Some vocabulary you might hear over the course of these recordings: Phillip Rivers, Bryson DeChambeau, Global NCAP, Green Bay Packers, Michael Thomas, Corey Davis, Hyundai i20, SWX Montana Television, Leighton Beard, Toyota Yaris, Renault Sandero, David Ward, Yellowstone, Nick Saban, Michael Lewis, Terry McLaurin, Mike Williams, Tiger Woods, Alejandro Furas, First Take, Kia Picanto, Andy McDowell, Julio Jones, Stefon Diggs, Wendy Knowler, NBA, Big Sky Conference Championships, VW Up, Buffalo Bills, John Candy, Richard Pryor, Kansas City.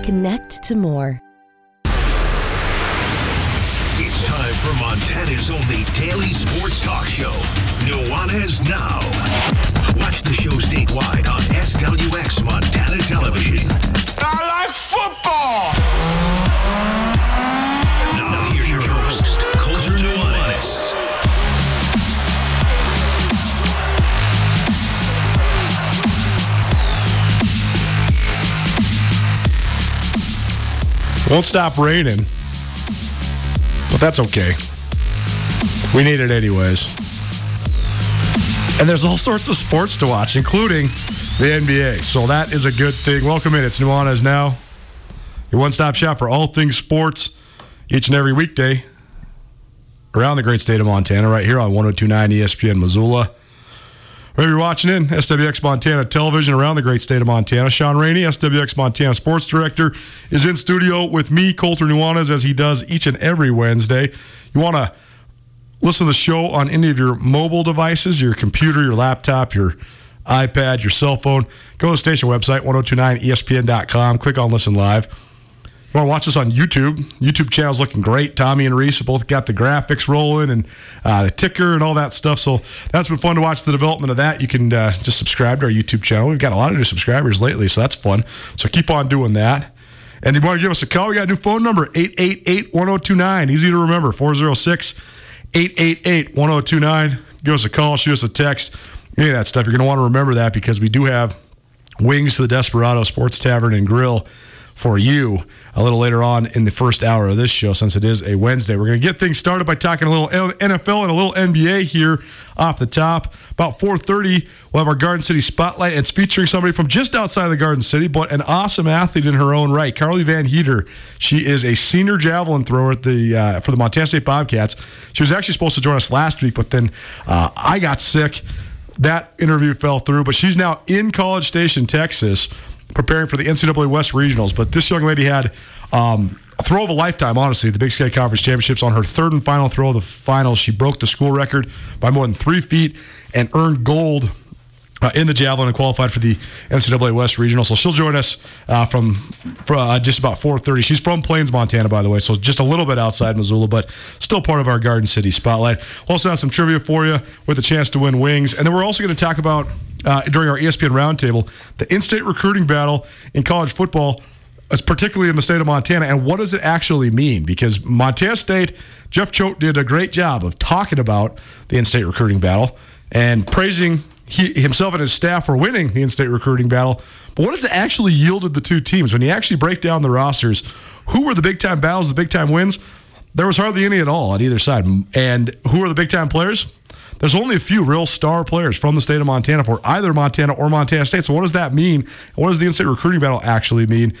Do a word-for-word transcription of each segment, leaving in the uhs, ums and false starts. Connect to more. It's time for Montana's only daily sports talk show, Nuanez Now. Watch the show statewide on S W X Montana Television. I like football! Now here's your host, Colter Nuanez. Won't stop raining, but that's okay. We need it anyways. And there's all sorts of sports to watch, including the N B A. So that is a good thing. Welcome in. It's Nuanez Now, your one-stop shop for all things sports each and every weekday around the great state of Montana, right here on one oh two point nine ESPN Missoula. Wherever you're watching in, S W X Montana Television around the great state of Montana. Sean Rainey, S W X Montana Sports Director, is in studio with me, Colter Nuanez, as he does each and every Wednesday. You want to listen to the show on any of your mobile devices, your computer, your laptop, your iPad, your cell phone, go to the station website, one oh two point nine E S P N dot com. Click on Listen Live. You want to watch this on YouTube. YouTube channel's looking great. Tommy and Reese have both got the graphics rolling and uh, the ticker and all that stuff. So that's been fun to watch the development of that. You can uh, just subscribe to our YouTube channel. We've got a lot of new subscribers lately, so that's fun. So keep on doing that. And if you want to give us a call, we got a new phone number, eight eight eight, one oh two nine. Easy to remember, four oh six, eight eight eight, one oh two nine. Give us a call, shoot us a text, any of that stuff. You're going to want to remember that because we do have wings to the Desperado Sports Tavern and Grill for you a little later on in the first hour of this show, since it is a Wednesday. We're going to get things started by talking a little N F L and a little N B A here off the top. About four thirty, we'll have our Garden City Spotlight. It's featuring somebody from just outside of the Garden City, but an awesome athlete in her own right, Carley VonHeeder. She is a senior javelin thrower at the uh, for the Montana State Bobcats. She was actually supposed to join us last week, but then uh, I got sick. That interview fell through, but she's now in College Station, Texas, preparing for the N C double A West Regionals. But this young lady had um, a throw of a lifetime, honestly, at the Big Sky Conference Championships. On her third and final throw of the finals, she broke the school record by more than three feet and earned gold uh, in the javelin and qualified for the N C double A West Regional. So she'll join us uh, from, from uh, just about four thirty. She's from Plains, Montana, by the way, so just a little bit outside Missoula, but still part of our Garden City Spotlight. We'll also have some trivia for you with a chance to win wings. And then we're also going to talk about, Uh, during our E S P N Roundtable, the in-state recruiting battle in college football, particularly in the state of Montana, and what does it actually mean? Because Montana State, Jeff Choate did a great job of talking about the in-state recruiting battle and praising he, himself and his staff for winning the in-state recruiting battle. But what has it actually yielded the two teams? When you actually break down the rosters, who were the big-time battles, the big-time wins? There was hardly any at all on either side. And who are the big-time players? There's only a few real star players from the state of Montana for either Montana or Montana State. So what does that mean? What does the in-state recruiting battle actually mean?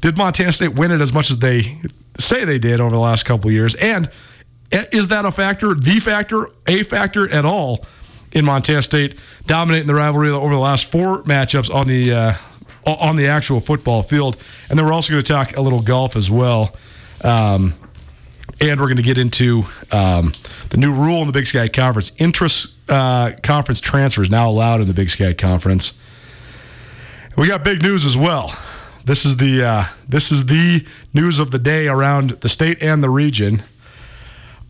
Did Montana State win it as much as they say they did over the last couple of years? And is that a factor, the factor, a factor at all in Montana State dominating the rivalry over the last four matchups on the uh, on the actual football field? And then we're also going to talk a little golf as well. Um And we're going to get into um, the new rule in the Big Sky Conference. Interest uh, conference transfers now allowed in the Big Sky Conference. We got big news as well. This is the uh, this is the news of the day around the state and the region.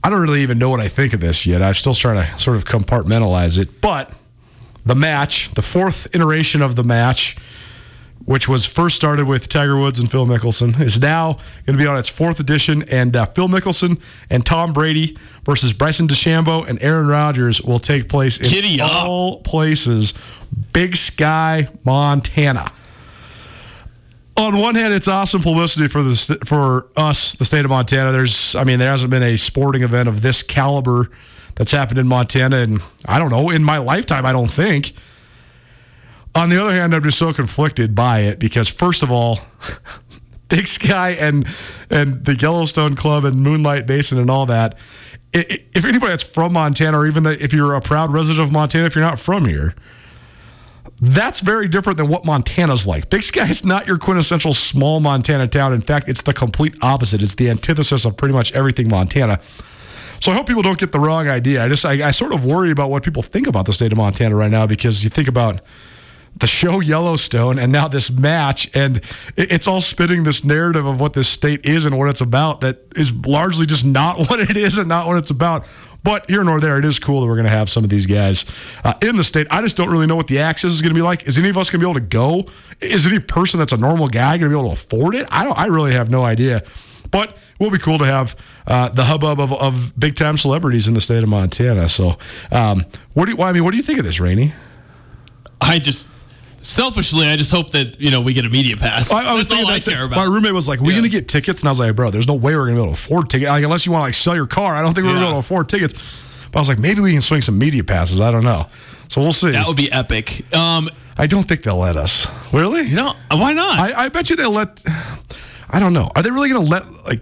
I don't really even know what I think of this yet. I'm still trying to sort of compartmentalize it. But the match, the fourth iteration of the match, which was first started with Tiger Woods and Phil Mickelson, is now going to be on its fourth edition, and uh, Phil Mickelson and Tom Brady versus Bryson DeChambeau and Aaron Rodgers will take place in Giddy all up. places, Big Sky, Montana. On one hand, it's awesome publicity for the st- for us, the state of Montana. There's, I mean, there hasn't been a sporting event of this caliber that's happened in Montana, and I don't know, in my lifetime, I don't think. On the other hand, I'm just so conflicted by it because, first of all, Big Sky and and the Yellowstone Club and Moonlight Basin and all that, it, if anybody that's from Montana or even the, if you're a proud resident of Montana, if you're not from here, that's very different than what Montana's like. Big Sky is not your quintessential small Montana town. In fact, it's the complete opposite. It's the antithesis of pretty much everything Montana. So I hope people don't get the wrong idea. I just I, I sort of worry about what people think about the state of Montana right now because you think about the show Yellowstone and now this match, and it's all spitting this narrative of what this state is and what it's about that is largely just not what it is and not what it's about. But here nor there, it is cool that we're going to have some of these guys uh, in the state. I just don't really know what the access is going to be like. Is any of us going to be able to go? Is any person that's a normal guy going to be able to afford it? I don't. I really have no idea. But it will be cool to have uh, the hubbub of, of big-time celebrities in the state of Montana. So um, what do you, I mean, what do you think of this, Rainey? I just... Selfishly, I just hope that, you know, we get a media pass. I, I was that's all that's I care it. about. My roommate was like, we're yeah. going to get tickets? And I was like, bro, there's no way we're going to be able to afford tickets. Like, unless you want to like sell your car, I don't think we're yeah. going to be able to afford tickets. But I was like, maybe we can swing some media passes. I don't know. So we'll see. That would be epic. Um, I don't think they'll let us. Really? No. Why not? I, I bet you they'll let... I don't know. Are they really going to let... like?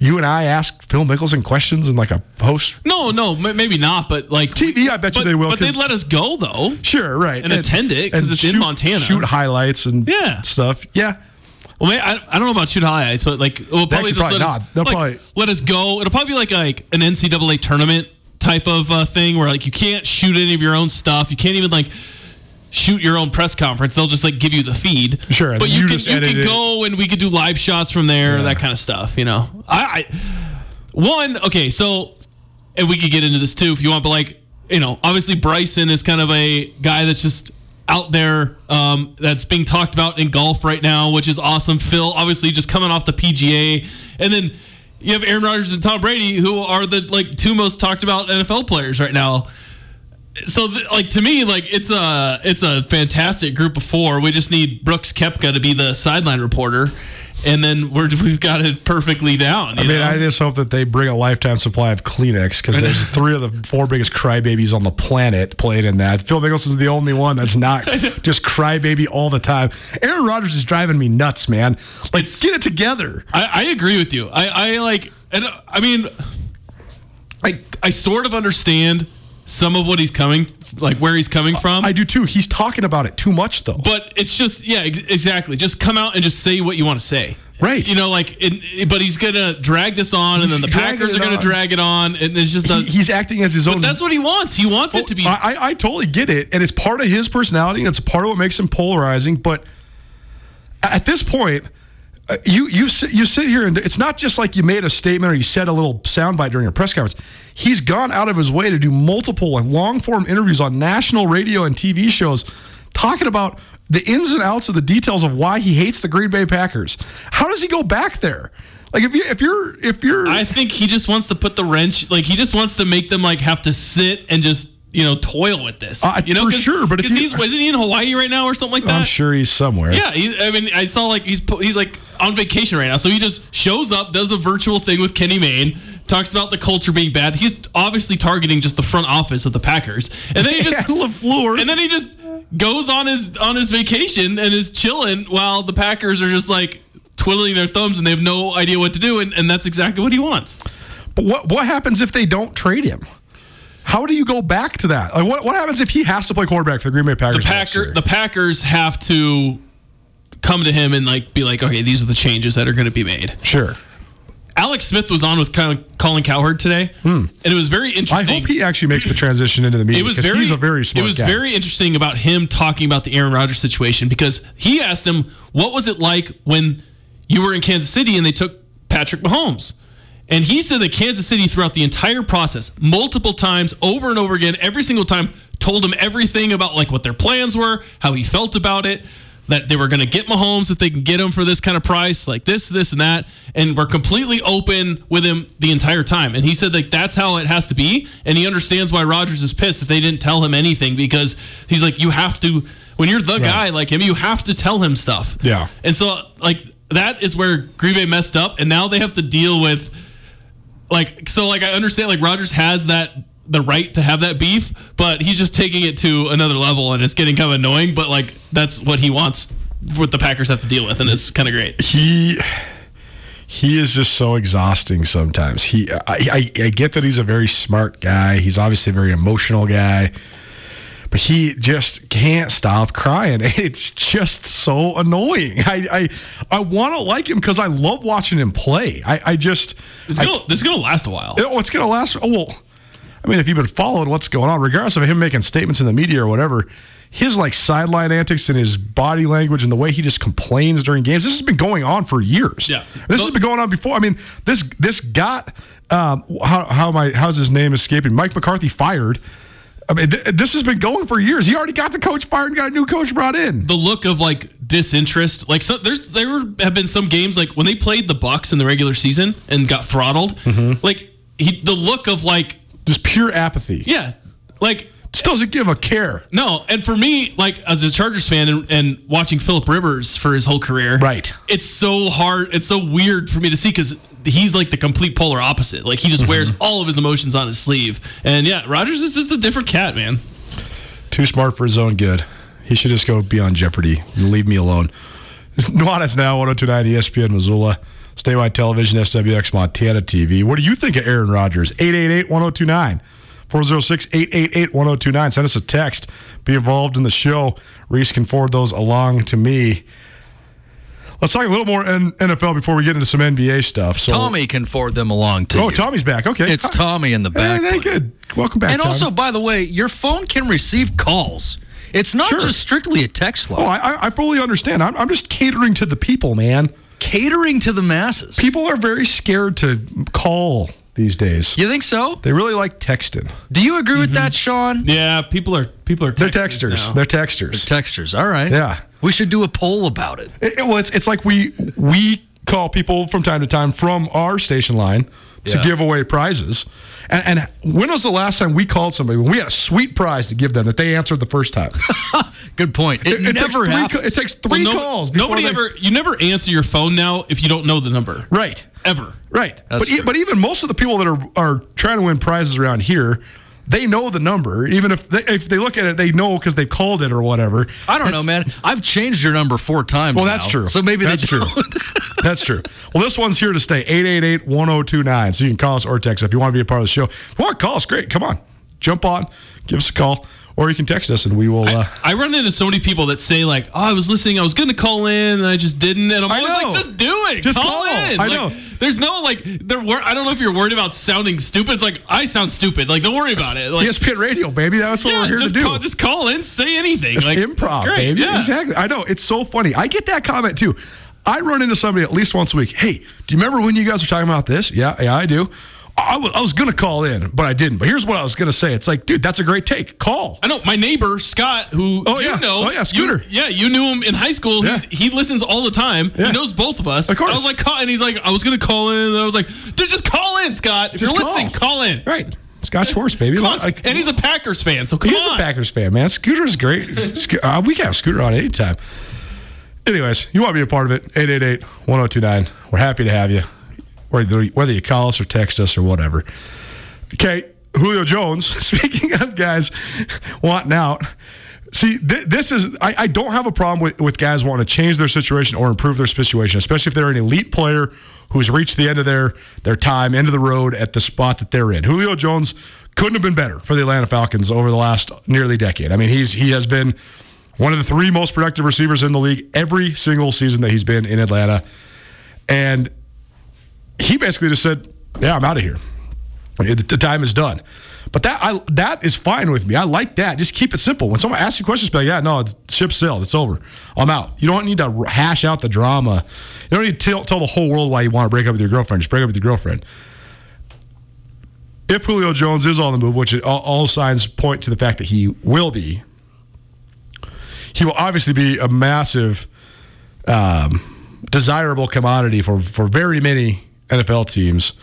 You and I ask Phil Mickelson questions in like a post? No, no, maybe not, but like... T V, I bet but, you they will. But they'd let us go, though. Sure, right. And, and attend it, because it's shoot, in Montana. Shoot highlights and yeah. stuff. Yeah. Well, man, I, I don't know about shoot highlights, but like... Well, probably just probably let not. Us, They'll like, probably... Let us go. It'll probably be like, like an N C double A tournament type of uh, thing, where like you can't shoot any of your own stuff. You can't even like... shoot your own press conference. They'll just like give you the feed. Sure, but you, you can you can it. go and we could do live shots from there, yeah. that kind of stuff. You know, I, I one okay. So, and we could get into this too if you want. But like, you know, obviously Bryson is kind of a guy that's just out there um, that's being talked about in golf right now, which is awesome. Phil, obviously, just coming off the P G A, and then you have Aaron Rodgers and Tom Brady, who are the like two most talked about N F L players right now. So, like, to me, like, it's a it's a fantastic group of four. We just need Brooks Koepka to be the sideline reporter, and then we're, we've got it perfectly down. You I mean, know? I just hope that they bring a lifetime supply of Kleenex, because there's three of the four biggest crybabies on the planet played in that. Phil Mickelson's the only one that's not just crybaby all the time. Aaron Rodgers is driving me nuts, man. Like, it's, get it together. I, I agree with you. I, I like, and I mean, I I sort of understand some of what he's coming, like where he's coming from. I do too. He's talking about it too much though. But it's just, yeah, ex- exactly. Just come out and just say what you want to say. Right. You know, like, it, but he's going to drag this on he's and then the Packers are going to drag it on. And it's just, a, he, he's acting as his own. But that's what he wants. He wants oh, it to be. I, I totally get it. And it's part of his personality. And it's part of what makes him polarizing. But at this point, Uh, you you sit, you sit here and it's not just like you made a statement or you said a little soundbite during a press conference. He's gone out of his way to do multiple and long form interviews on national radio and T V shows, talking about the ins and outs of the details of why he hates the Green Bay Packers. How does he go back there? Like if you if you're if you're, I think he just wants to put the wrench. Like he just wants to make them like have to sit and just, you know, toil with this. Uh, you know, for sure, but because he's isn't he in Hawaii right now or something like that? I'm sure he's somewhere. Yeah, he, I mean, I saw like he's he's like on vacation right now, so he just shows up, does a virtual thing with Kenny Mayne, talks about the culture being bad. He's obviously targeting just the front office of the Packers. And then he just LaFleur. And then he just goes on his on his vacation and is chilling while the Packers are just like twiddling their thumbs and they have no idea what to do, and, and that's exactly what he wants. But what what happens if they don't trade him? How do you go back to that? Like, what what happens if he has to play quarterback for the Green Bay Packers? The Packer, the Packers have to come to him and like be like, okay, these are the changes that are going to be made. Sure. Alex Smith was on with Colin Cowherd today, hmm. and it was very interesting. I hope he actually makes the transition into the media, because he's a very smart guy. It was guy. very interesting about him talking about the Aaron Rodgers situation, because he asked him, what was it like when you were in Kansas City and they took Patrick Mahomes? And he said that Kansas City, throughout the entire process, multiple times, over and over again, every single time, told him everything about like what their plans were, how he felt about it, that they were going to get Mahomes if they can get him for this kind of price, like this, this, and that, and we're completely open with him the entire time. And he said like that's how it has to be, and he understands why Rodgers is pissed if they didn't tell him anything, because he's like, you have to, when you're the right. guy like him, you have to tell him stuff. Yeah. And so like that is where Green Bay messed up, and now they have to deal with like, so like I understand like Rodgers has that the right to have that beef, but he's just taking it to another level, and it's getting kind of annoying, but like that's what he wants, what the Packers have to deal with, and it's kind of great. He he is just so exhausting sometimes. He I, I, I get that he's a very smart guy. He's obviously a very emotional guy, but he just can't stop crying. It's just so annoying. I I, I want to like him because I love watching him play. I, I just... It's gonna, I, this is going to last a while. It, oh, it's going to last... Oh, well... I mean, if you've been following what's going on, regardless of him making statements in the media or whatever, his like sideline antics and his body language and the way he just complains during games, this has been going on for years. Yeah, this so, has been going on before. I mean, this this got um, how how my how's his name escaping? Mike McCarthy fired. I mean, th- this has been going for years. He already got the coach fired and got a new coach brought in. The look of like disinterest, like so there's there have been some games like when they played the Bucs in the regular season and got throttled. Mm-hmm. Like he, the look of like. Just pure apathy. Yeah. Like, just doesn't give a care. No. And for me, like, as a Chargers fan and, and watching Phillip Rivers for his whole career, right? It's so hard. It's so weird for me to see because he's like the complete polar opposite. Like, he just wears all of his emotions on his sleeve. And yeah, Rodgers is just a different cat, man. Too smart for his own good. He should just go be on Jeopardy and leave me alone. Nuanez Now, one oh two point nine E S P N Missoula. Statewide Television, S W X Montana T V. What do you think of Aaron Rodgers? eight eight eight, one oh two nine. four oh six, eight eight eight, one oh two nine. Send us a text. Be involved in the show. Reese can forward those along to me. Let's talk a little more N F L before we get into some N B A stuff. So Tommy can forward them along to oh, you. Oh, Tommy's back. Okay. It's Hi. Tommy in the back. Hey, good. Welcome back, And Tommy. Also, by the way, your phone can receive calls. It's not sure. just strictly a text line. Oh, I, I fully understand. I'm, I'm just catering to the people, man. Catering to the masses. People are very scared to call these days. You think so? They really like texting. Do you agree mm-hmm. with that, Sean? Yeah, people are people are. They're texters. Now. They're texters. They're texters. All right. Yeah. We should do a poll about it. it, it well, it's it's like we we call people from time to time from our station line to yeah. give away prizes. And, and when was the last time we called somebody when we had a sweet prize to give them that they answered the first time? Good point. It, it, it never happens. Ca- it takes three well, no, calls. Nobody they- ever. You never answer your phone now if you don't know the number. Right. Ever. Right. That's but e- but even most of the people that are, are trying to win prizes around here, they know the number. Even if they, if they look at it, they know because they called it or whatever. I don't that's, know, man. I've changed your number four times Well, now, that's true. So maybe that's true. That's true. Well, this one's here to stay. eight eight eight, one oh two nine. So you can call us or text if you want to be a part of the show. If you want to call us, great. Come on. Jump on. Give us a call. Or you can text us and we will. Uh, I, I run into so many people that say like, "Oh, I was listening. I was going to call in, and I just didn't." And I'm always like, "Just do it. Just call, call in." I like, know. There's no like. There were. I don't know if you're worried about sounding stupid. It's like I sound stupid. Like, don't worry about it. Like, E S P N Radio, baby. That's what yeah, we're here just to do. Call, just call in. Say anything. It's like improv, it's baby. Yeah. Exactly. I know. It's so funny. I get that comment too. I run into somebody at least once a week. Hey, do you remember when you guys were talking about this? Yeah, yeah, I do. I was, I was going to call in, but I didn't. But here's what I was going to say. It's like, dude, that's a great take. Call. I know. My neighbor, Scott, who oh, you yeah. know. Oh, yeah, Scooter. You, yeah, you knew him in high school. Yeah. He's, he listens all the time. Yeah. He knows both of us. Of course. I was like, call, and he's like, I was going to call in. And I was like, dude, just call in, Scott. If just you're call. listening, call in. Right. Scott Schwartz, baby. Come on, like, and he's a Packers fan, so come he's on. He's a Packers fan, man. Scooter's great. uh, we can have Scooter on anytime. Anyways, you want to be a part of it, eight eight eight, one oh two nine. We're happy to have you. whether whether you call us or text us or whatever. Okay, Julio Jones, speaking of guys wanting out, see, th- this is, I, I don't have a problem with, with guys wanting to change their situation or improve their situation, especially if they're an elite player who's reached the end of their, their time, end of the road at the spot that they're in. Julio Jones couldn't have been better for the Atlanta Falcons over the last nearly decade. I mean, he's he has been one of the three most productive receivers in the league every single season that he's been in Atlanta. And he basically just said, yeah, I'm out of here. The time is done. But that I, that is fine with me. I like that. Just keep it simple. When someone asks you questions, be like, yeah, no, it's ship sailed. It's over. I'm out. You don't need to hash out the drama. You don't need to tell, tell the whole world why you want to break up with your girlfriend. Just break up with your girlfriend. If Julio Jones is on the move, which all, all signs point to the fact that he will be, he will obviously be a massive, um, desirable commodity for, for very many N F L teams.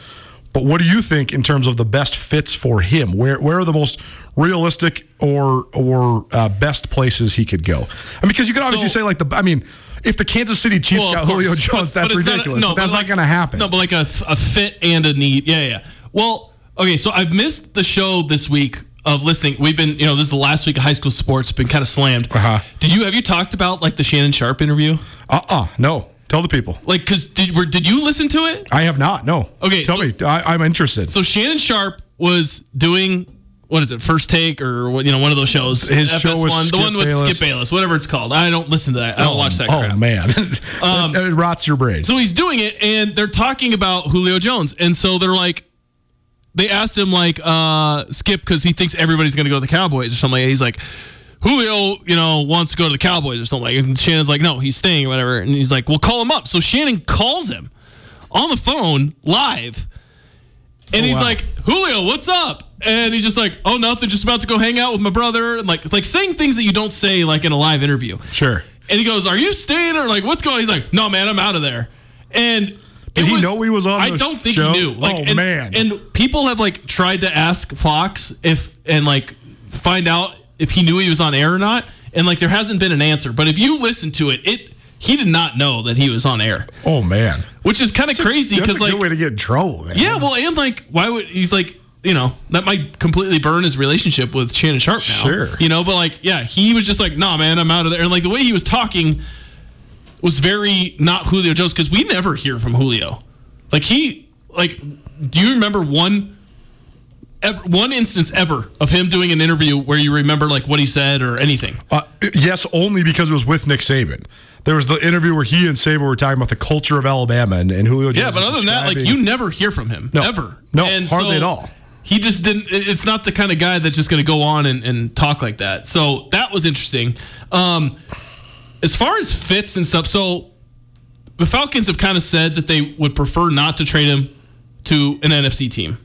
But what do you think in terms of the best fits for him? Where where are the most realistic or or uh, best places he could go? I mean, because you could obviously so, say like the I mean, if the Kansas City Chiefs well, got Julio course, Jones, but, that's but ridiculous. Not, no, but that's but like, not going to happen. No, but like a a fit and a need. Yeah, yeah. Well, okay. So I've missed the show this week of listening. We've been, you know, this is the last week of high school sports. Been kind of slammed. Uh-huh. Did you have you talked about like the Shannon Sharpe interview? Uh uh-uh, uh no. Tell the people. Like, because did were, did you listen to it? I have not, no. Okay. Tell so, me. I, I'm interested. So Shannon Sharpe was doing, what is it, First Take or, you know, one of those shows. His F S one, show was The Skip one with Bayless. Skip Bayless, whatever it's called. I don't listen to that. I don't oh, watch that crap. Oh, man. um, it, it rots your brain. So he's doing it, and they're talking about Julio Jones. And so they're like, they asked him, like, uh, Skip, because he thinks everybody's going to go to the Cowboys or something. He's like, Julio, you know, wants to go to the Cowboys or something like that. And Shannon's like, no, he's staying or whatever. And he's like, well, call him up. So Shannon calls him on the phone live. And oh, he's wow. like, Julio, what's up? And he's just like, oh, nothing. Just about to go hang out with my brother. And like, it's like saying things that you don't say like in a live interview. Sure. And he goes, are you staying or like, what's going on? He's like, no, man, I'm out of there. And Did he was, know he was on I don't think show? He knew. Like, oh, and, man. And people have like tried to ask Fox if and like find out if he knew he was on air or not, and like there hasn't been an answer. But if you listen to it, it he did not know that he was on air. Oh man, which is kind of crazy because like a good way to get in trouble, man. Yeah, well, and like why would he's like you know that might completely burn his relationship with Shannon Sharpe now. Sure, you know, but like yeah, he was just like nah, man, I'm out of there. And like the way he was talking was very not Julio Jones because we never hear from Julio. Like he like do you remember one? Ever, one instance ever of him doing an interview where you remember like what he said or anything? Uh, yes, only because it was with Nick Saban. There was the interview where he and Saban were talking about the culture of Alabama and, and Julio Jones. Yeah, but other than that, like you never hear from him no, ever. No, and hardly so at all. He just didn't. It's not the kind of guy that's just going to go on and, and talk like that. So that was interesting. Um, as far as fits and stuff, so the Falcons have kind of said that they would prefer not to trade him to an N F C team.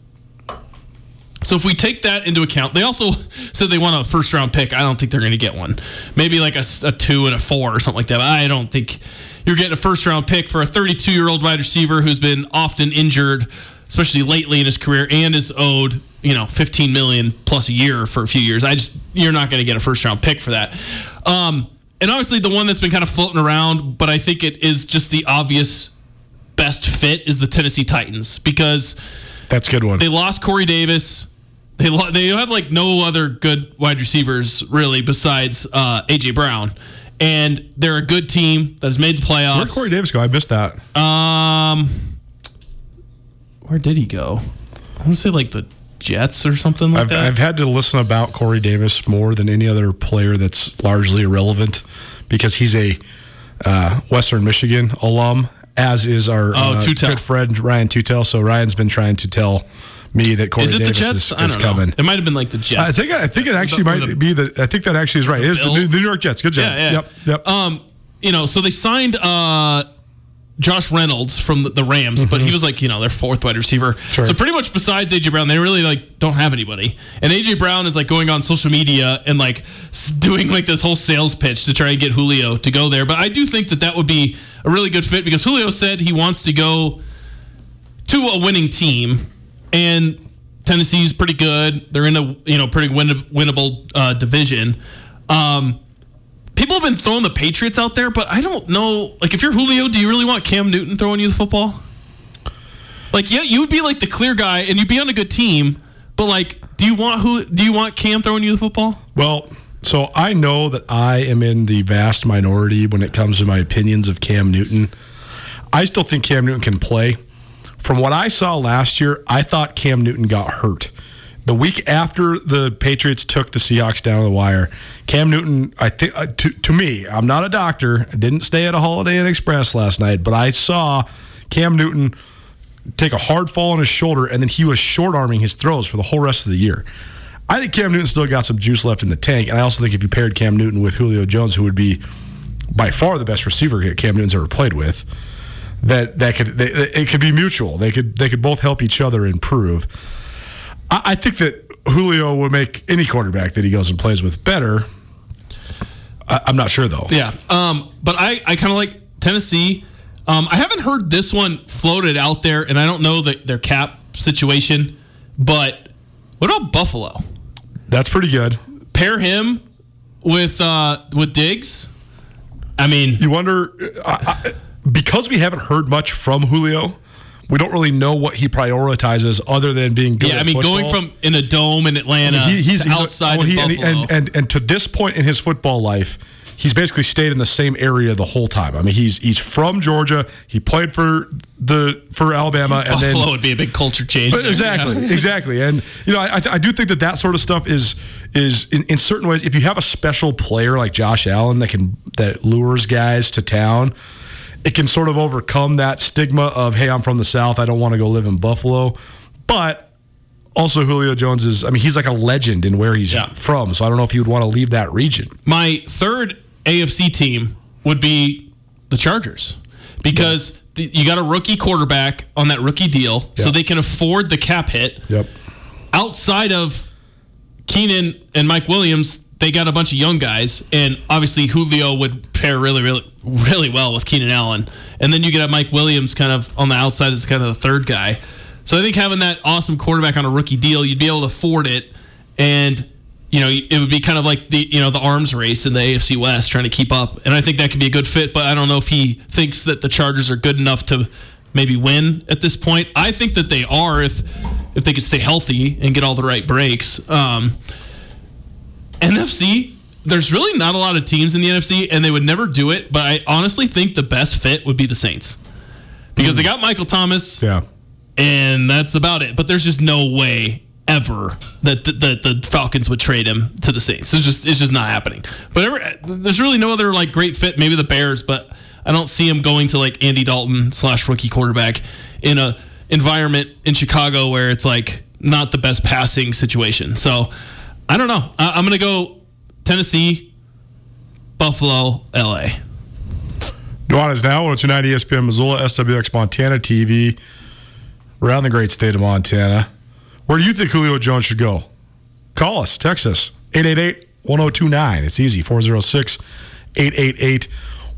So if we take that into account, they also said they want a first-round pick. I don't think they're going to get one. Maybe like a, a two and a four or something like that. But I don't think you're getting a first-round pick for a thirty-two-year-old wide receiver who's been often injured, especially lately in his career, and is owed you know fifteen million dollars plus a year for a few years. I just you're not going to get a first-round pick for that. Um, and obviously the one that's been kind of floating around, but I think it is just the obvious best fit is the Tennessee Titans because that's a good one. They lost Corey Davis. They they have like no other good wide receivers really besides uh, A J. Brown, and they're a good team that has made the playoffs. Where did Corey Davis go? I missed that. Um, where did he go? I want to say like the Jets or something like I've, that. I've had to listen about Corey Davis more than any other player that's largely irrelevant because he's a uh, Western Michigan alum, as is our oh, uh, good friend Ryan Tutell. So Ryan's been trying to tell me that Corey is it Davis the Jets? Is, is I don't coming. Know. It might have been like the Jets. I think I think it actually the, might be the. I think that actually is right. The it is the New, the New York Jets. Good job. Yeah, yeah. Yep. Yep. Um, you know, so they signed uh, Josh Reynolds from the, the Rams, mm-hmm. but he was like you know their fourth wide receiver. Sure. So pretty much besides A J Brown, they really like don't have anybody. And A J Brown is like going on social media and like doing like this whole sales pitch to try and get Julio to go there. But I do think that that would be a really good fit because Julio said he wants to go to a winning team. And Tennessee's pretty good. They're in a you know pretty win- winnable uh, division. Um, people have been throwing the Patriots out there, but I don't know. Like if you're Julio, do you really want Cam Newton throwing you the football? Like, yeah, you would be like the clear guy, and you'd be on a good team. But like, do you want who? Do you want Cam throwing you the football? Well, so I know that I am in the vast minority when it comes to my opinions of Cam Newton. I still think Cam Newton can play. From what I saw last year, I thought Cam Newton got hurt. The week after the Patriots took the Seahawks down to the wire, Cam Newton, I think, uh, to, to me, I'm not a doctor. I didn't stay at a Holiday Inn Express last night, but I saw Cam Newton take a hard fall on his shoulder, and then he was short-arming his throws for the whole rest of the year. I think Cam Newton still got some juice left in the tank, and I also think if you paired Cam Newton with Julio Jones, who would be by far the best receiver Cam Newton's ever played with, that that could they, it could be mutual. They could they could both help each other improve. I, I think that Julio would make any quarterback that he goes and plays with better. I, I'm not sure though. Yeah, um, but I, I kind of like Tennessee. Um, I haven't heard this one floated out there, and I don't know the, their cap situation. But what about Buffalo? That's pretty good. Pair him with uh, with Diggs. I mean, you wonder I, I, because we haven't heard much from Julio. We don't really know what he prioritizes other than being good. Yeah, at I mean, football. Going from in a dome in Atlanta, I mean, he, he's, to he's outside a, well, he, in Buffalo, and, and and to this point in his football life, he's basically stayed in the same area the whole time. I mean, he's he's from Georgia. He played for the for Alabama, and Buffalo then, would be a big culture change. But there, exactly, yeah. exactly. And you know, I I do think that that sort of stuff is is in, in certain ways. If you have a special player like Josh Allen that can that lures guys to town, it can sort of overcome that stigma of, hey, I'm from the South, I don't want to go live in Buffalo. But also Julio Jones is, I mean, he's like a legend in where he's yeah. from, so I don't know if you would want to leave that region. My third A F C team would be the Chargers because yeah. the, you got a rookie quarterback on that rookie deal, yeah. so they can afford the cap hit. Yep. Outside of Keenan and Mike Williams, they got a bunch of young guys, and obviously Julio would pair really, really, really well with Keenan Allen. And then you get a Mike Williams kind of on the outside as kind of the third guy. So I think having that awesome quarterback on a rookie deal, you'd be able to afford it, and you know it would be kind of like the you know the arms race in the A F C West trying to keep up. And I think that could be a good fit, but I don't know if he thinks that the Chargers are good enough to maybe win at this point. I think that they are if if they could stay healthy and get all the right breaks. Um, N F C, there's really not a lot of teams in the N F C, and they would never do it, but I honestly think the best fit would be the Saints. Because mm. they got Michael Thomas, yeah, and that's about it. But there's just no way ever that the, that the Falcons would trade him to the Saints. It's just it's just not happening. But ever, there's really no other like great fit, maybe the Bears, but I don't see him going to like Andy Dalton slash rookie quarterback in a environment in Chicago where it's like not the best passing situation. So I don't know. I, I'm going to go Tennessee, Buffalo, L A. Nuanez Now, one oh two point nine E S P N Missoula, S W X Montana T V, around the great state of Montana. Where do you think Julio Jones should go? Call us, text us, eight eight eight, one oh two nine. It's easy, four oh six, eight eight eight,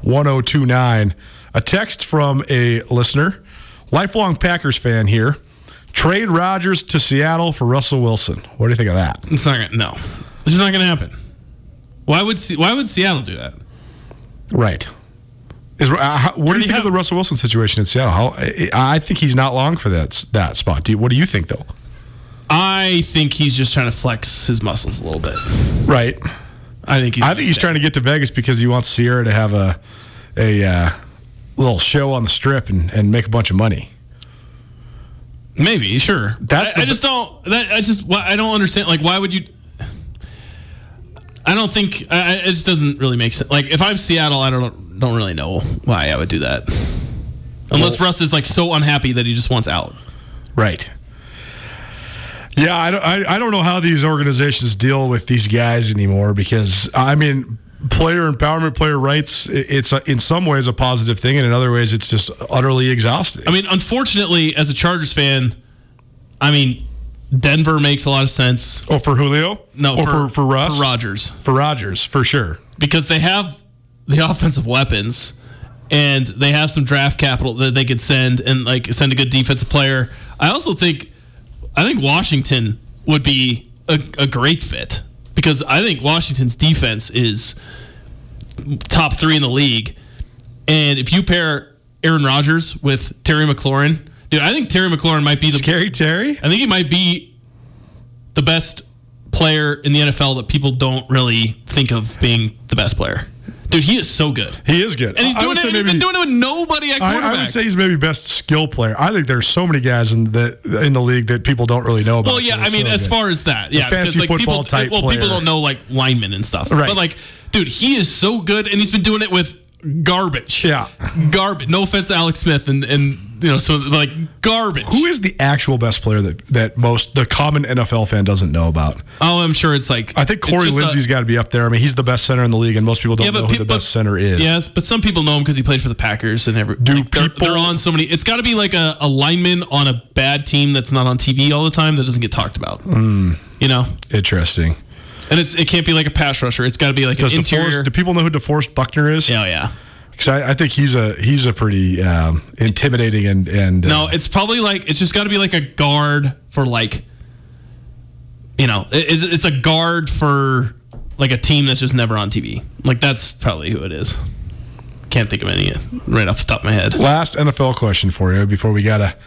one oh two nine. A text from a listener, lifelong Packers fan here. Trade Rodgers to Seattle for Russell Wilson. What do you think of that? It's not gonna, no. This is not going to happen. Why would why would Seattle do that? Right. Is uh, how, what do you think have, of the Russell Wilson situation in Seattle? How, I, I think he's not long for that that spot. Do you, what do you think though? I think he's just trying to flex his muscles a little bit. Right. I think he's. I think he's stay. trying to get to Vegas because he wants Sierra to have a a uh, little show on the strip and, and make a bunch of money. Maybe, sure. That's I, I just don't. That, I just. I don't understand. Like, why would you? I don't think. I, it just doesn't really make sense. Like, if I'm Seattle, I don't don't really know why I would do that, unless well, Russ is like so unhappy that he just wants out. Right. Yeah, I don't. I, I don't know how these organizations deal with these guys anymore because I mean, player empowerment, player rights. It's a, in some ways a positive thing, and in other ways, it's just utterly exhausting. I mean, unfortunately, as a Chargers fan, I mean, Denver makes a lot of sense. Oh, for Julio? No, or for for, for Russ? For Rodgers. For Rodgers, for sure. Because they have the offensive weapons, and they have some draft capital that they could send and like send a good defensive player. I also think, I think Washington would be a, a great fit. Because I think Washington's defense is top three in the league. And if you pair Aaron Rodgers with Terry McLaurin, Dude, I think Terry McLaurin might be the Scary Terry. I think he might be the best player in the N F L that people don't really think of being the best player. Dude, he is so good. He is good. And he's doing it, maybe, he's been doing it with nobody at quarterback. I, I would say he's maybe best skill player. I think there's so many guys in the in the league that people don't really know about. Well, yeah, I mean, so as good. far as that. Yeah, fantasy like, football people, type Well, player. People don't know, like, linemen and stuff. Right. But, like, dude, he is so good, and he's been doing it with garbage. Yeah. Garbage. No offense to Alex Smith and, and you know, so, like, garbage. Who is the actual best player that, that most, the common N F L fan doesn't know about? Oh, I'm sure it's like... I think Corey Lindsey's got to be up there. I mean, he's the best center in the league, and most people don't yeah, know who pe- the best but, center is. Yes, but some people know him because he played for the Packers. And every, Do like, people... They're, they're on so many... It's got to be like a, a lineman on a bad team that's not on T V all the time that doesn't get talked about. Mm. You know? Interesting. And it's it can't be like a pass rusher. It's got to be like Does an DeForest, interior... Do people know who DeForest Buckner is? Oh, yeah. Because I, I think he's a he's a pretty um, intimidating and and uh, no, it's probably like it's just got to be like a guard for like, you know, it's it's a guard for like a team that's just never on T V. Like that's probably who it is. Can't think of any right off the top of my head. Last N F L question for you before we gotta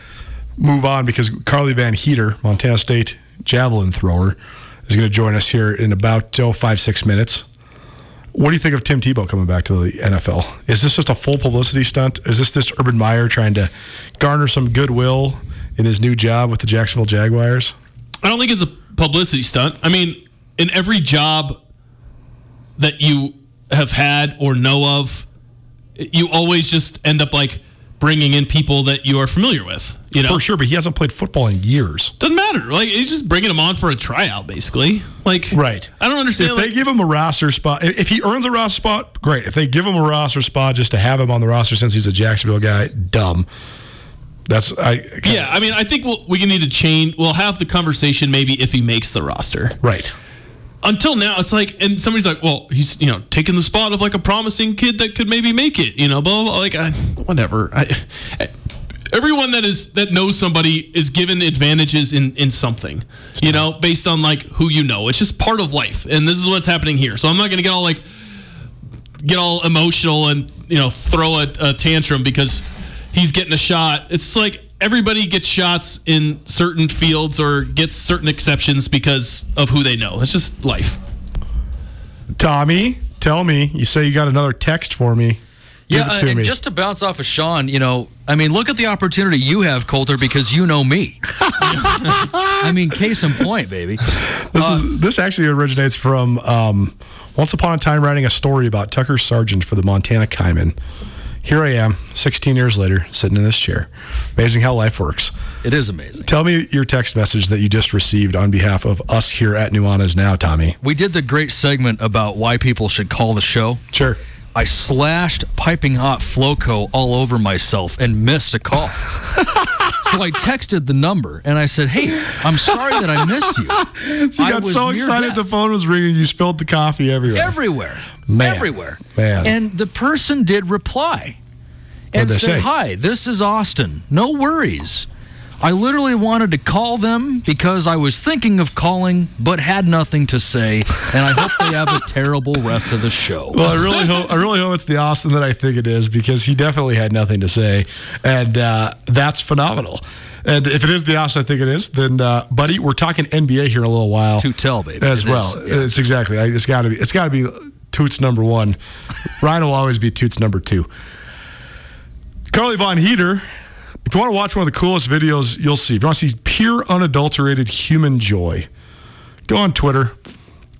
move on, because Carley VonHeeder, Montana State javelin thrower, is going to join us here in about oh, five six minutes. What do you think of Tim Tebow coming back to the N F L? Is this just a full publicity stunt? Is this this Urban Meyer trying to garner some goodwill in his new job with the Jacksonville Jaguars? I don't think it's a publicity stunt. I mean, in every job that you have had or know of, you always just end up like bringing in people that you are familiar with. You know? For sure, but he hasn't played football in years. Doesn't matter. Like, he's just bringing him on for a tryout, basically. Like, right. I don't understand. If like, they give him a roster spot, if he earns a roster spot, great. If they give him a roster spot just to have him on the roster since he's a Jacksonville guy, dumb. That's I. Yeah, of, I mean, I think we'll, we need to change. We'll have the conversation maybe if he makes the roster. Right. Until now, it's like, and somebody's like, well, he's, you know, taking the spot of like a promising kid that could maybe make it, you know, blah, blah, blah. Like, I, whatever. I, I, everyone that is that knows somebody is given advantages in, in something, you know, based on like who you know. It's just part of life. And this is what's happening here. So I'm not going to get all like, get all emotional and, you know, throw a, a tantrum because he's getting a shot. It's like, everybody gets shots in certain fields or gets certain exceptions because of who they know. It's just life. Tommy, tell me. You say you got another text for me. Yeah, Give it to uh, and me. Just to bounce off of Sean, you know, I mean, look at the opportunity you have, Colter, because you know me. I mean, case in point, baby. This uh, is this actually originates from um, once upon a time writing a story about Tucker Sargent for the Montana Kaiman. Here I am, sixteen years later, sitting in this chair. Amazing how life works. It is amazing. Tell me your text message that you just received on behalf of us here at Nuanez Now, Tommy. We did the great segment about why people should call the show. Sure. I slashed piping hot Floco all over myself and missed a call. So I texted the number, and I said, hey, I'm sorry that I missed you. So you got so excited the phone was ringing, you spilled the coffee everywhere. Everywhere. Man. Everywhere. Man. And the person did reply. And said, say? Hi, this is Austin. No worries. I literally wanted to call them because I was thinking of calling, but had nothing to say, and I hope they have a terrible rest of the show. Well, I really hope I really hope it's the Austin that I think it is, because he definitely had nothing to say, and uh, that's phenomenal. And if it is the Austin I think it is, then uh, buddy, we're talking N B A here in a little while. Tutell, baby, as it well. Is, yeah. It's exactly. It's got to be. It's got to be Toots number one. Ryan will always be Toots number two. Carley VonHeeder. If you want to watch one of the coolest videos you'll see, if you want to see pure, unadulterated human joy, go on Twitter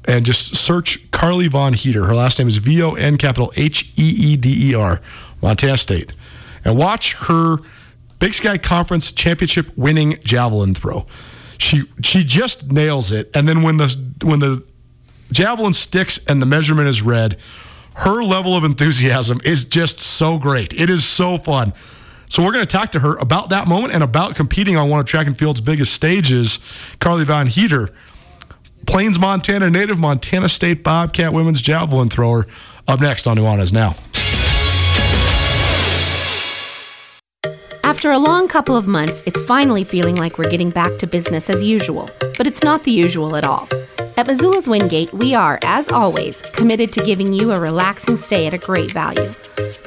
and just search Carley VonHeeder. Her last name is V O N, capital H E E D E R, Montana State. And watch her Big Sky Conference championship-winning javelin throw. She she just nails it, and then when the when the javelin sticks and the measurement is read, her level of enthusiasm is just so great. It is so fun. So we're going to talk to her about that moment and about competing on one of track and field's biggest stages. Carley VonHeeder, Plains, Montana native, Montana State Bobcat women's javelin thrower, up next on Nuanez Now. After a long couple of months, it's finally feeling like we're getting back to business as usual, but it's not the usual at all. At Missoula's Wingate, we are, as always, committed to giving you a relaxing stay at a great value.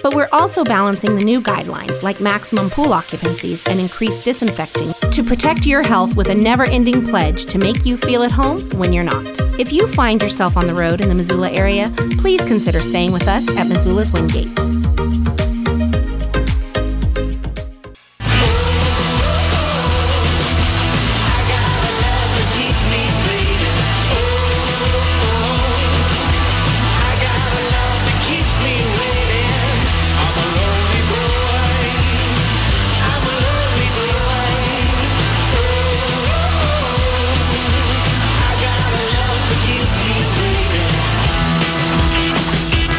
But we're also balancing the new guidelines like maximum pool occupancies and increased disinfecting to protect your health with a never-ending pledge to make you feel at home when you're not. If you find yourself on the road in the Missoula area, please consider staying with us at Missoula's Wingate.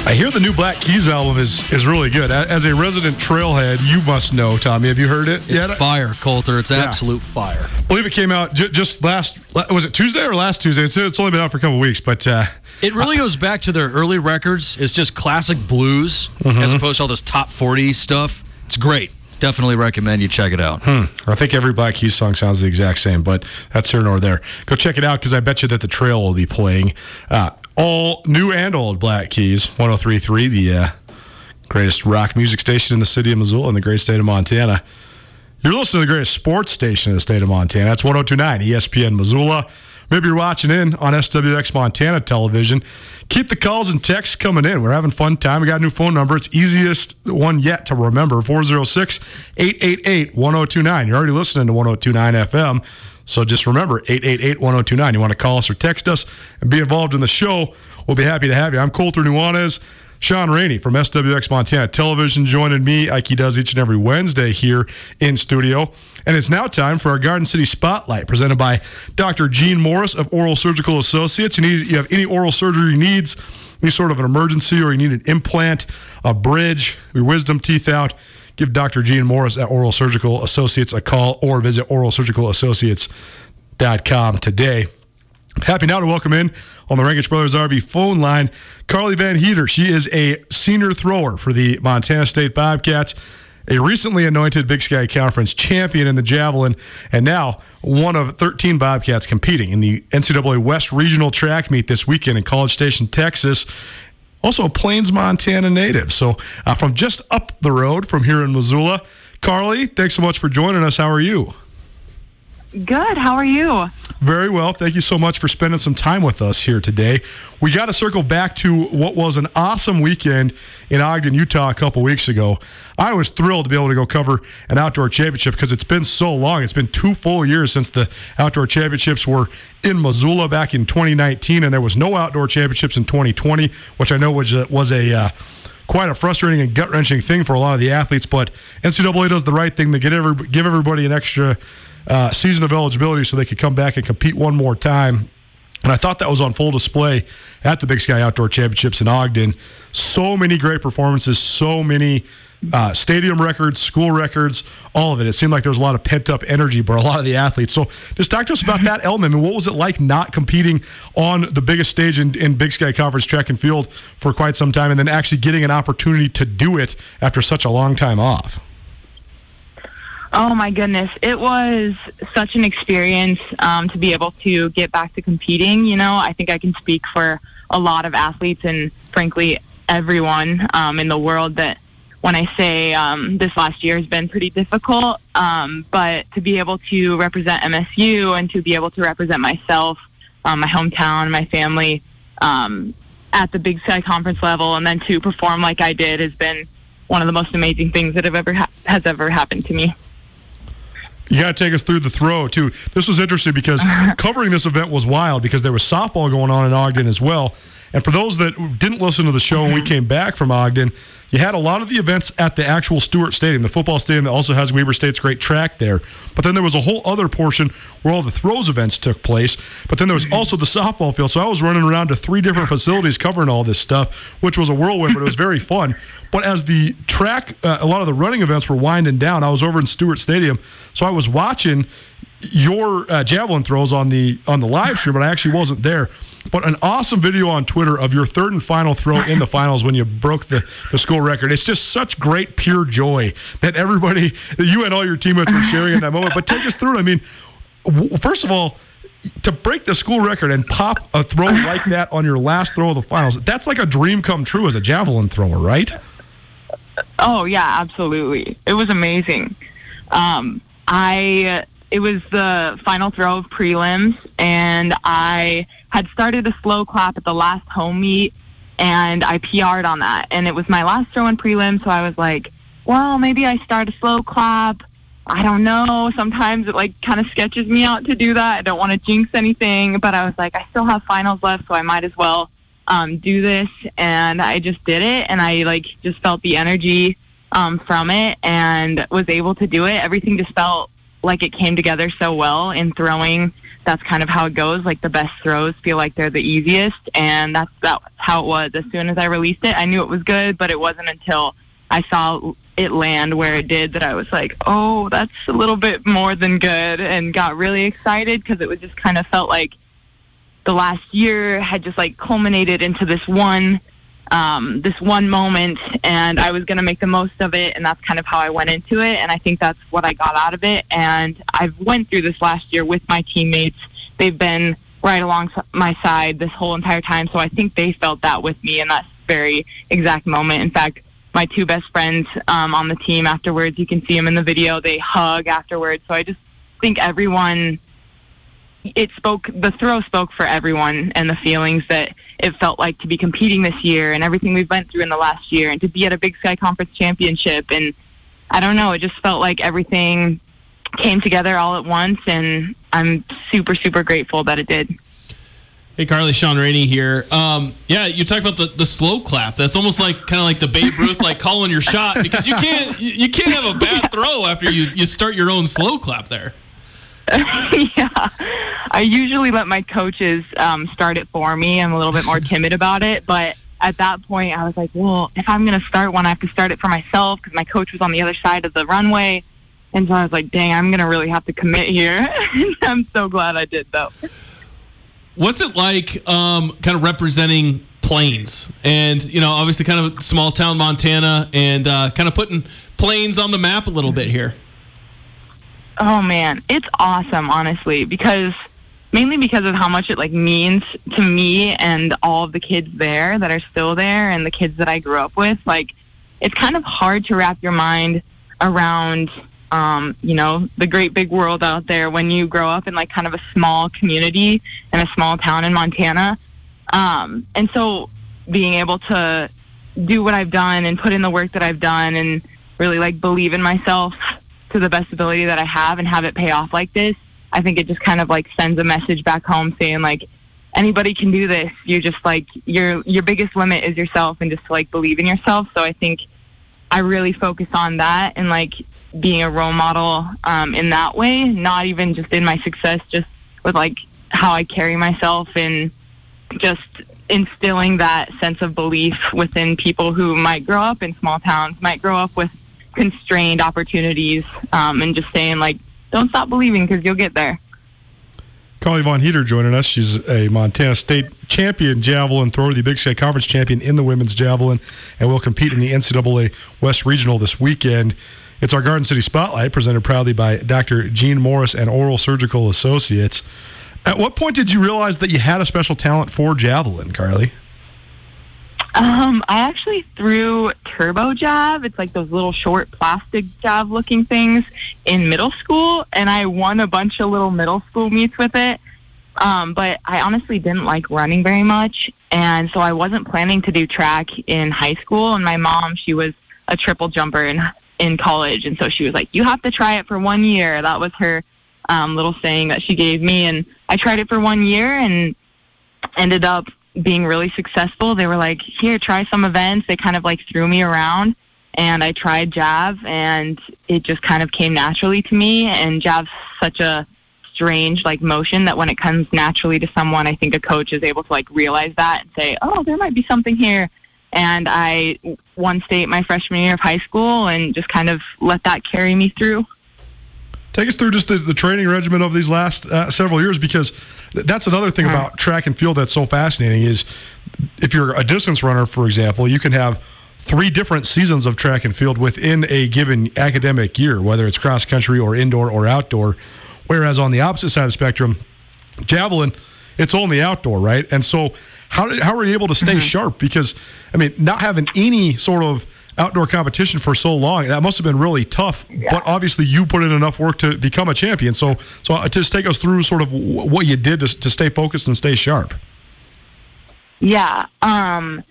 I hear the new Black Keys album is, is really good. As a resident trailhead, you must know, Tommy. Have you heard it? It's yet? fire, Colter. It's yeah. absolute fire. I believe it came out j- just last, was it Tuesday or last Tuesday? It's, it's only been out for a couple of weeks, but... Uh, it really goes back to their early records. It's just classic blues, mm-hmm. as opposed to all this top forty stuff. It's great. Definitely recommend you check it out. Hmm. I think every Black Keys song sounds the exact same, but that's here nor there. Go check it out, because I bet you that the trail will be playing... Uh, All new and old Black Keys, one oh three point three, the uh, greatest rock music station in the city of Missoula and the great state of Montana. You're listening to the greatest sports station in the state of Montana. That's one oh two point nine E S P N Missoula. Maybe you're watching in on S W X Montana Television. Keep the calls and texts coming in. We're having a fun time. We got a new phone number. It's easiest one yet to remember, four oh six, eight eight eight, one oh two nine. You're already listening to one oh two point nine F M. So just remember, eight eight eight, one oh two nine. You want to call us or text us and be involved in the show, we'll be happy to have you. I'm Colter Nuanez. Sean Rainey from S W X Montana Television joining me, like he does each and every Wednesday here in studio. And it's now time for our Garden City Spotlight, presented by Doctor Gene Morris of Oral Surgical Associates. You need, you have any oral surgery needs, any sort of an emergency, or you need an implant, a bridge, your wisdom teeth out, give Doctor Gene Morris at Oral Surgical Associates a call or visit oral surgical associates dot com today. Happy now to welcome in on the Rankage Brothers R V phone line, Carley VonHeeder. She is a senior thrower for the Montana State Bobcats, a recently anointed Big Sky Conference champion in the javelin, and now one of thirteen Bobcats competing in the N C double A West Regional track meet this weekend in College Station, Texas. Also a Plains, Montana native. So uh, from just up the road from here in Missoula. Carley, thanks so much for joining us. How are you? Good. How are you? Very well. Thank you so much for spending some time with us here today. We got to circle back to what was an awesome weekend in Ogden, Utah a couple weeks ago. I was thrilled to be able to go cover an outdoor championship because it's been so long. It's been two full years since the outdoor championships were in Missoula back in twenty nineteen, and there was no outdoor championships in twenty twenty, which I know was a, was a uh, quite a frustrating and gut-wrenching thing for a lot of the athletes, but N C double A does the right thing to get every, give everybody an extra Uh, season of eligibility so they could come back and compete one more time. And I thought that was on full display at the Big Sky Outdoor Championships in Ogden. So many great performances, so many uh, stadium records, school records, all of it. It seemed like there was a lot of pent-up energy for a lot of the athletes. So just talk to us about that element. I mean, what was it like not competing on the biggest stage in, in Big Sky Conference track and field for quite some time and then actually getting an opportunity to do it after such a long time off? Oh, my goodness. It was such an experience um, to be able to get back to competing. You know, I think I can speak for a lot of athletes and, frankly, everyone um, in the world that when I say um, this last year has been pretty difficult, um, but to be able to represent M S U and to be able to represent myself, um, my hometown, my family um, at the Big Sky Conference level, and then to perform like I did has been one of the most amazing things that have ever ha- has ever happened to me. You got to take us through the throw, too. This was interesting because covering this event was wild because there was softball going on in Ogden as well. And for those that didn't listen to the show when we came back from Ogden, you had a lot of the events at the actual Stewart Stadium, the football stadium that also has Weber State's great track there. But then there was a whole other portion where all the throws events took place. But then there was also the softball field. So I was running around to three different facilities covering all this stuff, which was a whirlwind, but it was very fun. But as the track, uh, a lot of the running events were winding down, I was over in Stewart Stadium. So I was watching your uh, javelin throws on the on the live stream, but I actually wasn't there. But an awesome video on Twitter of your third and final throw in the finals when you broke the, the school record. It's just such great, pure joy that everybody, that you and all your teammates were sharing in that moment. But take us through it. I mean, first of all, to break the school record and pop a throw like that on your last throw of the finals, that's like a dream come true as a javelin thrower, right? Oh, yeah, absolutely. It was amazing. Um, I it was the final throw of prelims, and I had started a slow clap at the last home meet, and I P R'd on that. And it was my last throw in prelims, so I was like, well, maybe I start a slow clap. I don't know. Sometimes it like kind of sketches me out to do that. I don't want to jinx anything, but I was like, I still have finals left, so I might as well um, do this. And I just did it, and I like just felt the energy um, from it and was able to do it. Everything just felt like it came together so well in throwing. That's kind of how it goes. Like the best throws feel like they're the easiest, and that's, that's how it was. As soon as I released it, I knew it was good, but it wasn't until I saw it land where it did that I was like, oh, that's a little bit more than good, and got really excited because it was just kind of felt like the last year had just like culminated into this one um, this one moment, and I was going to make the most of it, and that's kind of how I went into it, and I think that's what I got out of it. And I've went through this last year with my teammates. They've been right along my side this whole entire time, so I think they felt that with me in that very exact moment. In fact, my two best friends um, on the team afterwards, you can see them in the video, they hug afterwards. So I just think everyone, it spoke, the throw spoke for everyone, and the feelings that it felt like to be competing this year and everything we've went through in the last year, and to be at a Big Sky Conference championship. And I don't know, it just felt like everything came together all at once, and I'm super, super grateful that it did. Hey, Carley, Sean Rainey here. Um, yeah, you talk about the, the slow clap. That's almost like kind of like the Babe Ruth, like calling your shot, because you can't you, you can't have a bad throw after you, you start your own slow clap there. Yeah, I usually let my coaches um, start it for me. I'm a little bit more timid about it, but at that point I was like, well, if I'm going to start one, I have to start it for myself, because my coach was on the other side of the runway, and so I was like, dang, I'm going to really have to commit here. I'm so glad I did, though. What's it like um, kind of representing Plains? And, you know, obviously kind of small town Montana, and uh, kind of putting Plains on the map a little bit here. Oh, man. It's awesome, honestly, because mainly because of how much it, like, means to me and all of the kids there that are still there and the kids that I grew up with. Like, it's kind of hard to wrap your mind around, Um, you know, the great big world out there when you grow up in like kind of a small community in a small town in Montana. Um, and so being able to do what I've done and put in the work that I've done and really like believe in myself to the best ability that I have and have it pay off like this, I think it just kind of like sends a message back home saying like, anybody can do this. You're just like, your, your biggest limit is yourself, and just to like believe in yourself. So I think I really focus on that, and like being a role model um, in that way, not even just in my success, just with like how I carry myself, and just instilling that sense of belief within people who might grow up in small towns, might grow up with constrained opportunities, um, and just saying like, don't stop believing, because you'll get there. Carley VonHeeder joining us. She's a Montana State champion javelin thrower, the Big Sky Conference champion in the women's javelin, and will compete in the N C double A West Regional this weekend. It's our Garden City Spotlight, presented proudly by Doctor Gene Morris and Oral Surgical Associates. At what point did you realize that you had a special talent for javelin, Carley? Um, I actually threw turbo jav. It's like those little short plastic jav-looking things in middle school, and I won a bunch of little middle school meets with it. Um, but I honestly didn't like running very much, and so I wasn't planning to do track in high school. And my mom, she was a triple jumper in in college, and so she was like, you have to try it for one year. That was her um, little saying that she gave me, and I tried it for one year and ended up being really successful. They were like, here, try some events. They kind of like threw me around, and I tried jav, and it just kind of came naturally to me. And jav's such a strange like motion that when it comes naturally to someone, I think a coach is able to like realize that and say, oh, there might be something here. And I won state my freshman year of high school, and just kind of let that carry me through. Take us through just the, the training regimen of these last uh, several years, because th- that's another thing uh-huh. about track and field that's so fascinating is if you're a distance runner, for example, you can have three different seasons of track and field within a given academic year, whether it's cross country or indoor or outdoor, whereas on the opposite side of the spectrum, javelin, it's only outdoor, right? And so how how are you able to stay mm-hmm. sharp? Because, I mean, not having any sort of outdoor competition for so long, that must have been really tough. Yeah. But obviously you put in enough work to become a champion. So so just take us through sort of what you did to, to stay focused and stay sharp. Yeah. Um,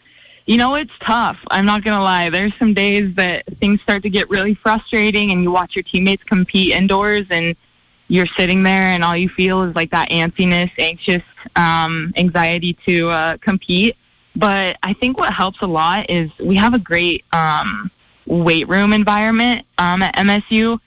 you know, it's tough. I'm not going to lie. There's some days that things start to get really frustrating and you watch your teammates compete indoors and you're sitting there and all you feel is like that antsiness, anxious, um, anxiety to uh, compete. But I think what helps a lot is we have a great um, weight room environment um, at M S U.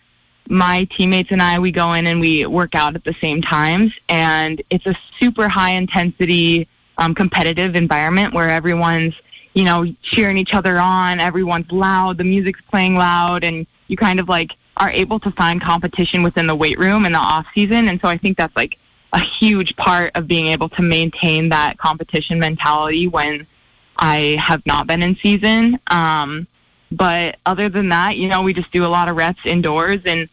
My teammates and I, we go in and we work out at the same times. And it's a super high-intensity, um, competitive environment where everyone's, you know, cheering each other on. Everyone's loud. The music's playing loud. And you kind of, like, are able to find competition within the weight room in the off-season. And so I think that's, like, a huge part of being able to maintain that competition mentality when I have not been in season. Um, but other than that, you know, we just do a lot of reps indoors, and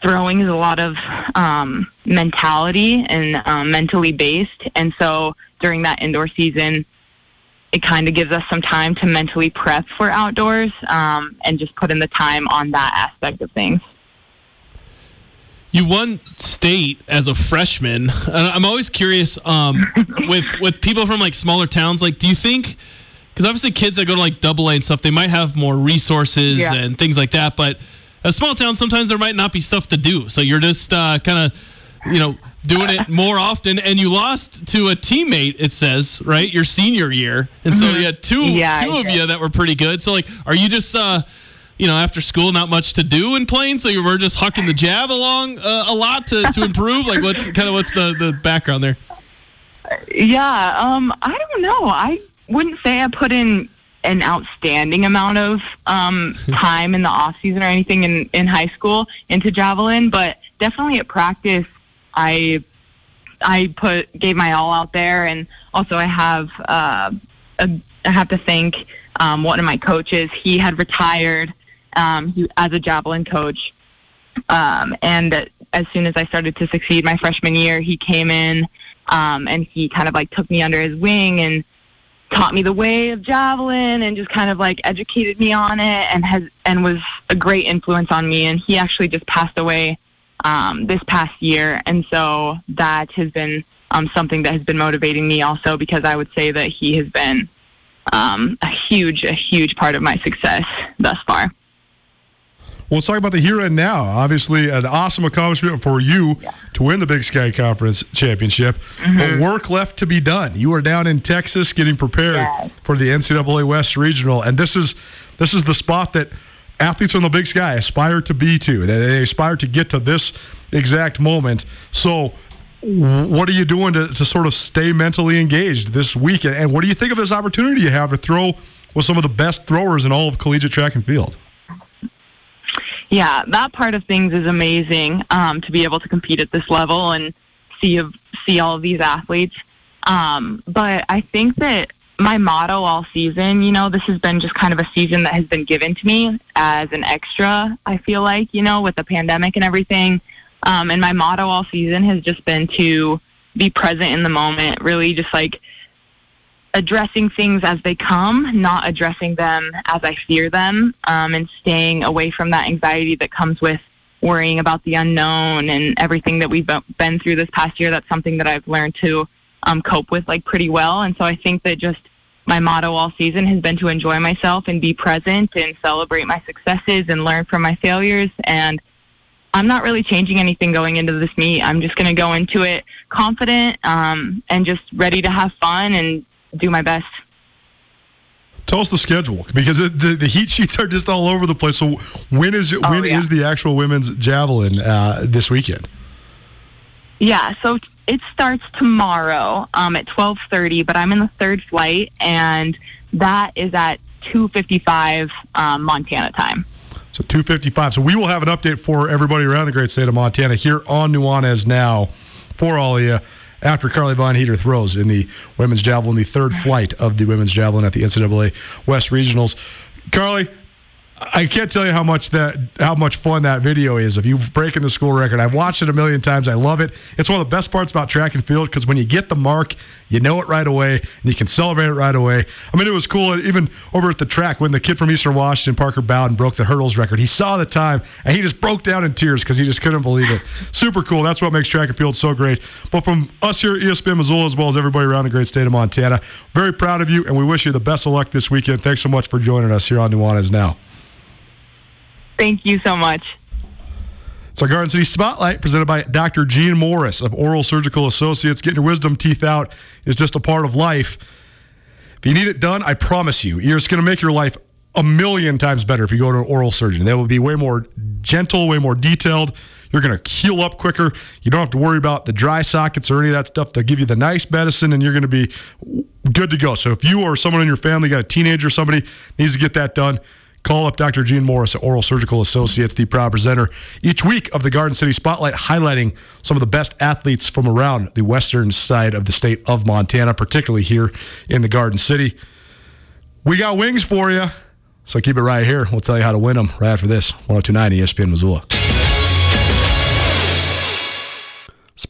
throwing is a lot of um, mentality and um, mentally based. And so during that indoor season, it kind of gives us some time to mentally prep for outdoors um, and just put in the time on that aspect of things. You won state as a freshman. I'm always curious um, with with people from like smaller towns. Like, do you think, because obviously kids that go to like double A and stuff, they might have more resources yeah. and things like that. But a small town, sometimes there might not be stuff to do. So you're just uh, kind of, you know, doing it more often. And you lost to a teammate, it says, right? Your senior year, and so you had two yeah, two of you that were pretty good. So like, are you just uh, you know, after school, not much to do in Plains, so you were just hucking the jab along uh, a lot to, to improve? Like, what's kind of what's the, the background there? Yeah, um, I don't know. I wouldn't say I put in an outstanding amount of um, time in the off season or anything in, in high school into javelin, but definitely at practice, I I put gave my all out there, and also I have uh, a, I have to thank um, one of my coaches. He had retired. Um, he, as a javelin coach, um, and uh, as soon as I started to succeed my freshman year, he came in um, and he kind of like took me under his wing and taught me the way of javelin and just kind of like educated me on it, and has and was a great influence on me. And he actually just passed away um, this past year, and so that has been um, something that has been motivating me also, because I would say that he has been um, a huge, a huge part of my success thus far. Well, let's talk about the here and now. Obviously, an awesome accomplishment for you yeah. to win the Big Sky Conference Championship. Mm-hmm. But work left to be done. You are down in Texas getting prepared yes. for the N C double A West Regional. And this is this is the spot that athletes from the Big Sky aspire to be to. They, they aspire to get to this exact moment. So what are you doing to, to sort of stay mentally engaged this week? And what do you think of this opportunity you have to throw with some of the best throwers in all of collegiate track and field? Yeah, that part of things is amazing um, to be able to compete at this level and see see all of these athletes. Um, but I think that my motto all season, you know, this has been just kind of a season that has been given to me as an extra, I feel like, you know, with the pandemic and everything. Um, and my motto all season has just been to be present in the moment, really just like addressing things as they come, not addressing them as I fear them, um, and staying away from that anxiety that comes with worrying about the unknown and everything that we've been through this past year. That's something that I've learned to um, cope with like pretty well. And so I think that just my motto all season has been to enjoy myself and be present and celebrate my successes and learn from my failures. And I'm not really changing anything going into this meet. I'm just going to go into it confident um, and just ready to have fun and do my best. Tell us the schedule, because it, the, the heat sheets are just all over the place. So when is oh, when yeah. is the actual women's javelin uh, this weekend? Yeah, so it starts tomorrow um, at twelve thirty, but I'm in the third flight, and that is at two fifty-five um, Montana time. So two fifty-five. So we will have an update for everybody around the great state of Montana here on Nuanez Now for all of you, after Carley VonHeeder throws in the women's javelin, the third flight of the women's javelin at the N C double A West Regionals. Carley, I can't tell you how much that how much fun that video is of you breaking the school record. I've watched it a million times. I love it. It's one of the best parts about track and field because when you get the mark, you know it right away, and you can celebrate it right away. I mean, it was cool. Even over at the track, when the kid from Eastern Washington, Parker Bowden, broke the hurdles record, he saw the time, and he just broke down in tears because he just couldn't believe it. Super cool. That's what makes track and field so great. But from us here at E S P N Missoula, as well as everybody around the great state of Montana, very proud of you, and we wish you the best of luck this weekend. Thanks so much for joining us here on Nuanez Now. Thank you so much. It's our Garden City Spotlight presented by Doctor Gene Morris of Oral Surgical Associates. Getting your wisdom teeth out is just a part of life. If you need it done, I promise you, it's going to make your life a million times better if you go to an oral surgeon. They will be way more gentle, way more detailed. You're going to heal up quicker. You don't have to worry about the dry sockets or any of that stuff. They'll give you the nice medicine, and you're going to be good to go. So if you or someone in your family, got a teenager or somebody, needs to get that done, call up Doctor Gene Morris at Oral Surgical Associates, the proud presenter each week of the Garden City Spotlight, highlighting some of the best athletes from around the western side of the state of Montana, particularly here in the Garden City. We got wings for you, so keep it right here. We'll tell you how to win them right after this. one oh two point nine E S P N Missoula.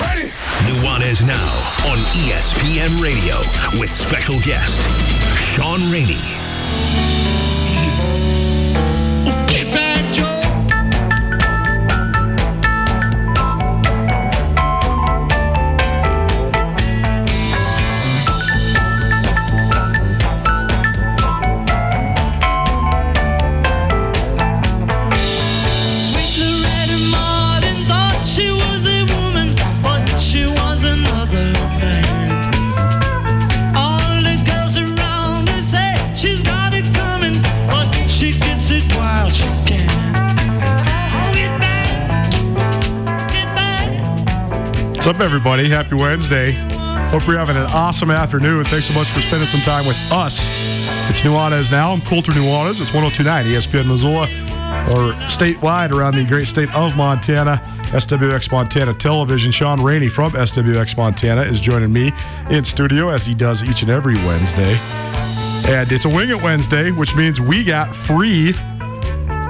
Ready. Nuanez Now on E S P N Radio with special guest Sean Rainey. Get back, What's up, everybody? Happy Wednesday. Hope you're having an awesome afternoon. Thanks so much for spending some time with us. It's Nuanez Now. I'm Colter Nuanez. It's one oh two point nine E S P N Missoula, or statewide around the great state of Montana, S W X Montana Television. Sean Rainey from S W X Montana is joining me in studio, as he does each and every Wednesday. And it's a Wing It Wednesday, which means we got free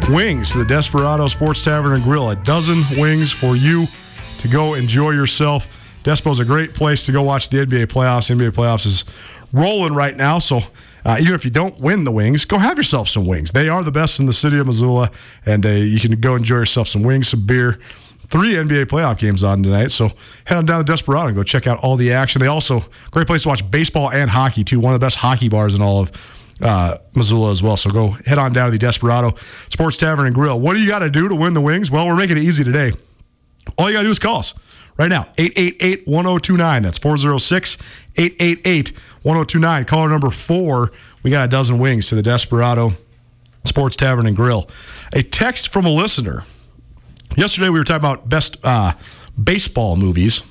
wings to the Desperado Sports Tavern and Grill. A dozen wings for you to go enjoy yourself. Despo's a great place to go watch the N B A playoffs. The N B A playoffs is rolling right now, so uh, even if you don't win the wings, go have yourself some wings. They are the best in the city of Missoula, and uh, you can go enjoy yourself some wings, some beer. Three N B A playoff games on tonight, so head on down to Desperado and go check out all the action. They also, great place to watch baseball and hockey, too. One of the best hockey bars in all of Uh, Missoula as well. So go head on down to the Desperado Sports Tavern and Grill. What do you got to do to win the wings? Well, we're making it easy today. All you got to do is call us right now, eight eight eight, one oh two nine. That's four oh six, eight eight eight, one oh two nine. Caller number four, we got a dozen wings to the Desperado Sports Tavern and Grill. A text from a listener. Yesterday we were talking about best uh, baseball movies.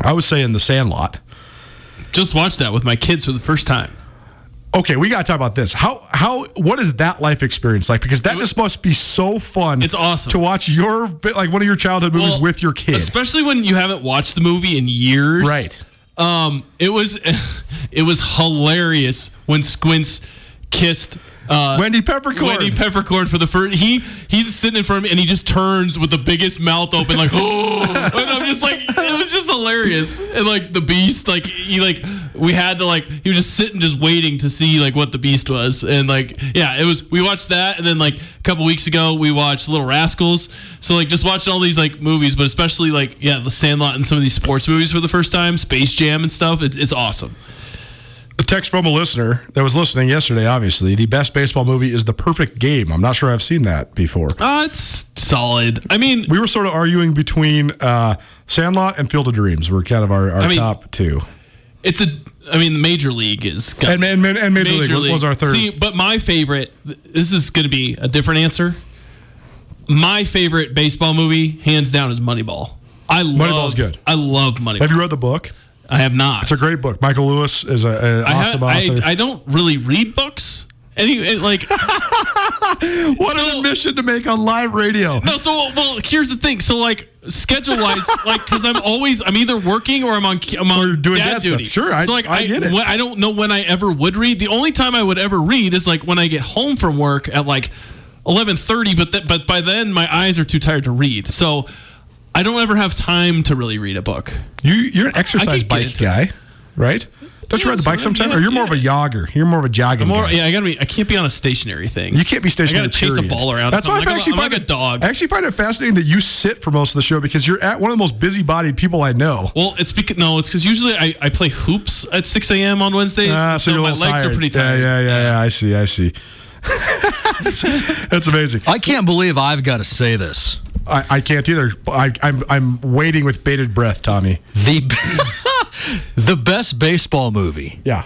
I was saying The Sandlot. Just watched that with my kids for the first time. Okay, we got to talk about this. How how what is that life experience like? Because that was, just must be so fun. It's awesome to watch your like one of your childhood movies well, with your kid, especially when you haven't watched the movie in years. Right. Um. It was it was hilarious when Squints kissed uh, Wendy Peppercorn. Wendy Peppercorn for the first. He he's sitting in front of me and he just turns with the biggest mouth open like oh, and I'm just like. It was just hilarious. And like the beast, like he like we had to like he was just sitting just waiting to see like what the beast was. And like yeah, it was we watched that, and then like a couple weeks ago we watched Little Rascals. So like just watching all these like movies, but especially like yeah, The Sandlot and some of these sports movies for the first time, Space Jam and stuff. It's it's awesome. a text from a listener that was listening yesterday, obviously. The best baseball movie is The Perfect Game. I'm not sure I've seen that before. Uh, it's solid. I mean... We were sort of arguing between uh, Sandlot and Field of Dreams were kind of our, our I mean, top two. It's a... I mean, Major League is... And, and, and Major, Major League, League was our third. See, but my favorite... This is going to be a different answer. My favorite baseball movie, hands down, is Moneyball. I love, Moneyball's good. I love Moneyball. Have you read the book? I have not. It's a great book. Michael Lewis is an awesome I have, author. I, I don't really read books. Any like, what so, an admission to make on live radio. No, so well, here's the thing. So like, schedule wise, like, because I'm always I'm either working or I'm on I'm on or doing dad duty. Stuff. Sure, I, so like I, I get it. I don't know when I ever would read. The only time I would ever read is like when I get home from work at like eleven thirty. But th- but by then my eyes are too tired to read. So I don't ever have time to really read a book. You you're an exercise bike guy, it. Right? Don't yeah, you ride the bike so sometimes? Yeah, or you're yeah. more of a jogger. You're more of a jogging more, guy. Yeah, I gotta be. I can't be on a stationary thing. You can't be stationary. I gotta period. Chase a ball around. That's why I actually find like a dog. I actually find it fascinating that you sit for most of the show because you're at one of the most busy-bodied people I know. Well, it's because no, it's because usually I, I play hoops at six a.m. on Wednesdays, ah, so, so you're my legs tired. Are pretty tired. Yeah, yeah, yeah, yeah. I see, I see. that's, that's amazing. I can't believe I've got to say this. I, I can't either. I, I'm I'm waiting with bated breath, Tommy. The. The best baseball movie yeah.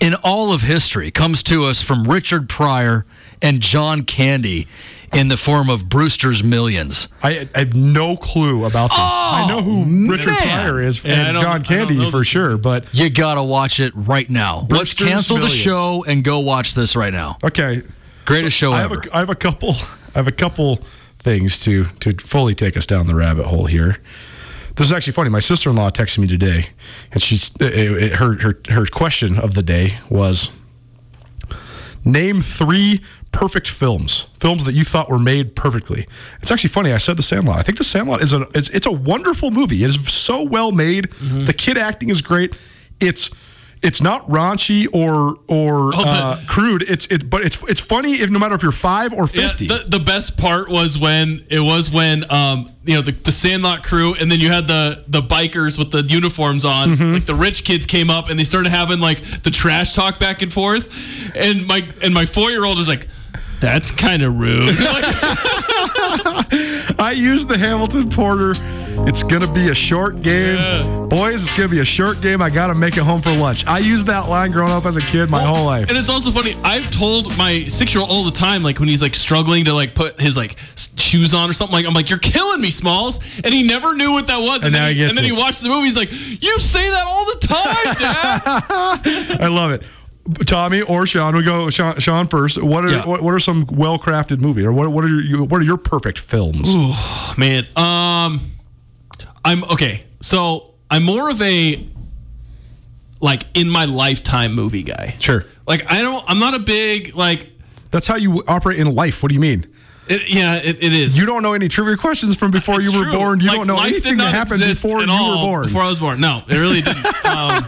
in all of history comes to us from Richard Pryor and John Candy in the form of Brewster's Millions. I, I have no clue about this. Oh, I know who man. Richard Pryor is yeah, and John Candy for sure, but... You gotta watch it right now. Brewster's Let's cancel Millions. The show and go watch this right now. Okay. Greatest so show I ever. Have a, I have a couple I have a couple things to to fully take us down the rabbit hole here. This is actually funny. My sister-in-law texted me today, and she's it, it, her her her question of the day was, name three perfect films, films that you thought were made perfectly. It's actually funny. I said The Sandlot. I think The Sandlot is a it's, it's a wonderful movie. It is so well made. Mm-hmm. The kid acting is great. It's it's not raunchy or or oh, uh, the, crude. It's it but it's it's funny if no matter if you're five or fifty. Yeah, the, the best part was when it was when um you know the, the Sandlot crew and then you had the the bikers with the uniforms on. Mm-hmm. Like the rich kids came up and they started having like the trash talk back and forth, and my and my four year old was like, that's kind of rude. I used the Hamilton Porter. It's going to be a short game. Yeah. Boys, it's going to be a short game. I got to make it home for lunch. I used that line growing up as a kid my well, whole life. And it's also funny. I've told my six-year-old all the time, like when he's like struggling to like put his like shoes on or something, like I'm like, you're killing me, Smalls. And he never knew what that was. And, and, now then, he, he and then he watched the movie. He's like, you say that all the time, Dad. I love it. Tommy or Sean, we go Sean, Sean first. What are yeah. what, what are some well-crafted movies, or what what are your what are your perfect films? Ooh, man, um, I'm okay. So I'm more of a like in my lifetime movie guy. Sure. Like I don't. I'm not a big like. That's how you operate in life. What do you mean? It, yeah, it, it is. You don't know any trivia questions from before it's you were true. Born. You like, don't know anything that happened before you were born. Before I was born. No, it really didn't. Um,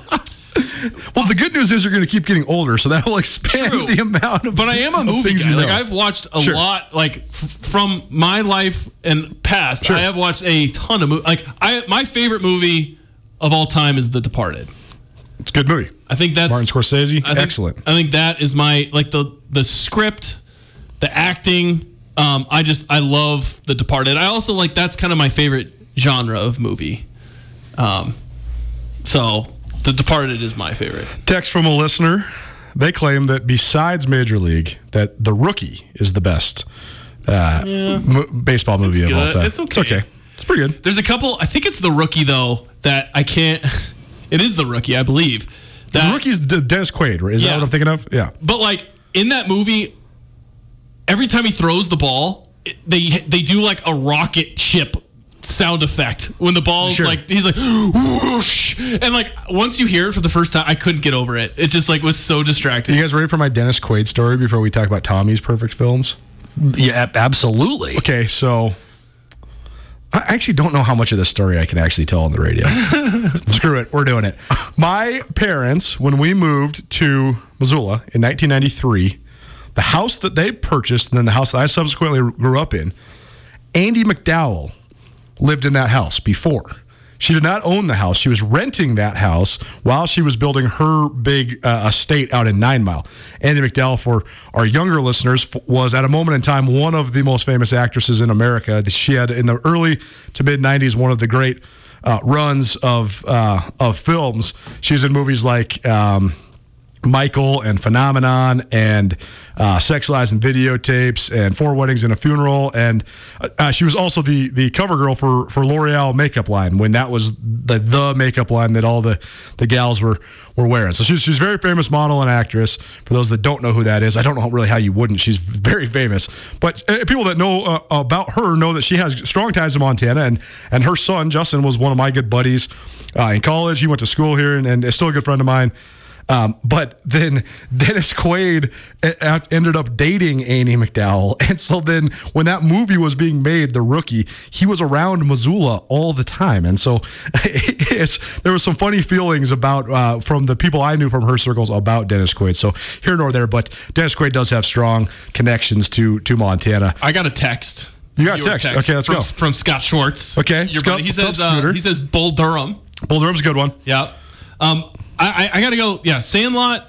Well, the good news is you're going to keep getting older, so that will expand True. The amount of But I am a movie guy. You know. Like I've watched a sure. lot, like f- from my life and past. Sure. I have watched a ton of movies. Like I, my favorite movie of all time is The Departed. It's a good movie. I think that's Martin Scorsese. I think, excellent. I think that is my like the the script, the acting. Um, I just I love The Departed. I also like that's kind of my favorite genre of movie. Um, so. The Departed is my favorite. Text from a listener. They claim that besides Major League, that The Rookie is the best uh, yeah. m- baseball movie it's of good. All time. It's okay. It's okay. It's pretty good. There's a couple. I think it's The Rookie, though, that I can't. It is The Rookie, I believe. That, The Rookie's D- Dennis Quaid, right? Is yeah. that what I'm thinking of? Yeah. But, like, in that movie, every time he throws the ball, it, they they do, like, a rocket ship sound effect when the ball's sure. like he's like whoosh, and like once you hear it for the first time I couldn't get over it. It just like was so distracting. You guys ready for my Dennis Quaid story before we talk about Tommy's perfect films? Yeah, absolutely. Okay, so I actually don't know how much of this story I can actually tell on the radio. Screw it, we're doing it. My parents, when we moved to Missoula in nineteen ninety-three, the house that they purchased and then the house that I subsequently grew up in, Andy McDowell lived in that house before. She did not own the house. She was renting that house while she was building her big uh, estate out in Nine Mile. Andy McDowell, for our younger listeners, was at a moment in time one of the most famous actresses in America. She had, in the early to mid-nineties, one of the great uh, runs of uh, of films. She's in movies like Um, Michael and Phenomenon and uh, Sex, Lies, and Videotapes and Four Weddings and a Funeral. And uh, she was also the the cover girl for, for L'Oreal makeup line when that was the, the makeup line that all the, the gals were, were wearing. So she's, she's a very famous model and actress. For those that don't know who that is, I don't know really how you wouldn't. She's very famous. But uh, people that know uh, about her know that she has strong ties to Montana. And, and her son, Justin, was one of my good buddies uh, in college. He went to school here and, and is still a good friend of mine. Um, but then Dennis Quaid ended up dating Andy McDowell. And so then when that movie was being made, The Rookie, he was around Missoula all the time. And so it's, there was some funny feelings about uh, from the people I knew from her circles about Dennis Quaid. So here nor there, but Dennis Quaid does have strong connections to, to Montana. I got a text. You got a text. text. Okay, let's from, go. From Scott Schwartz. Okay. Your Scott, buddy. He says, uh, he says Bull Durham. Bull Durham's a good one. Yeah. Um, I, I, I got to go, yeah, Sandlot,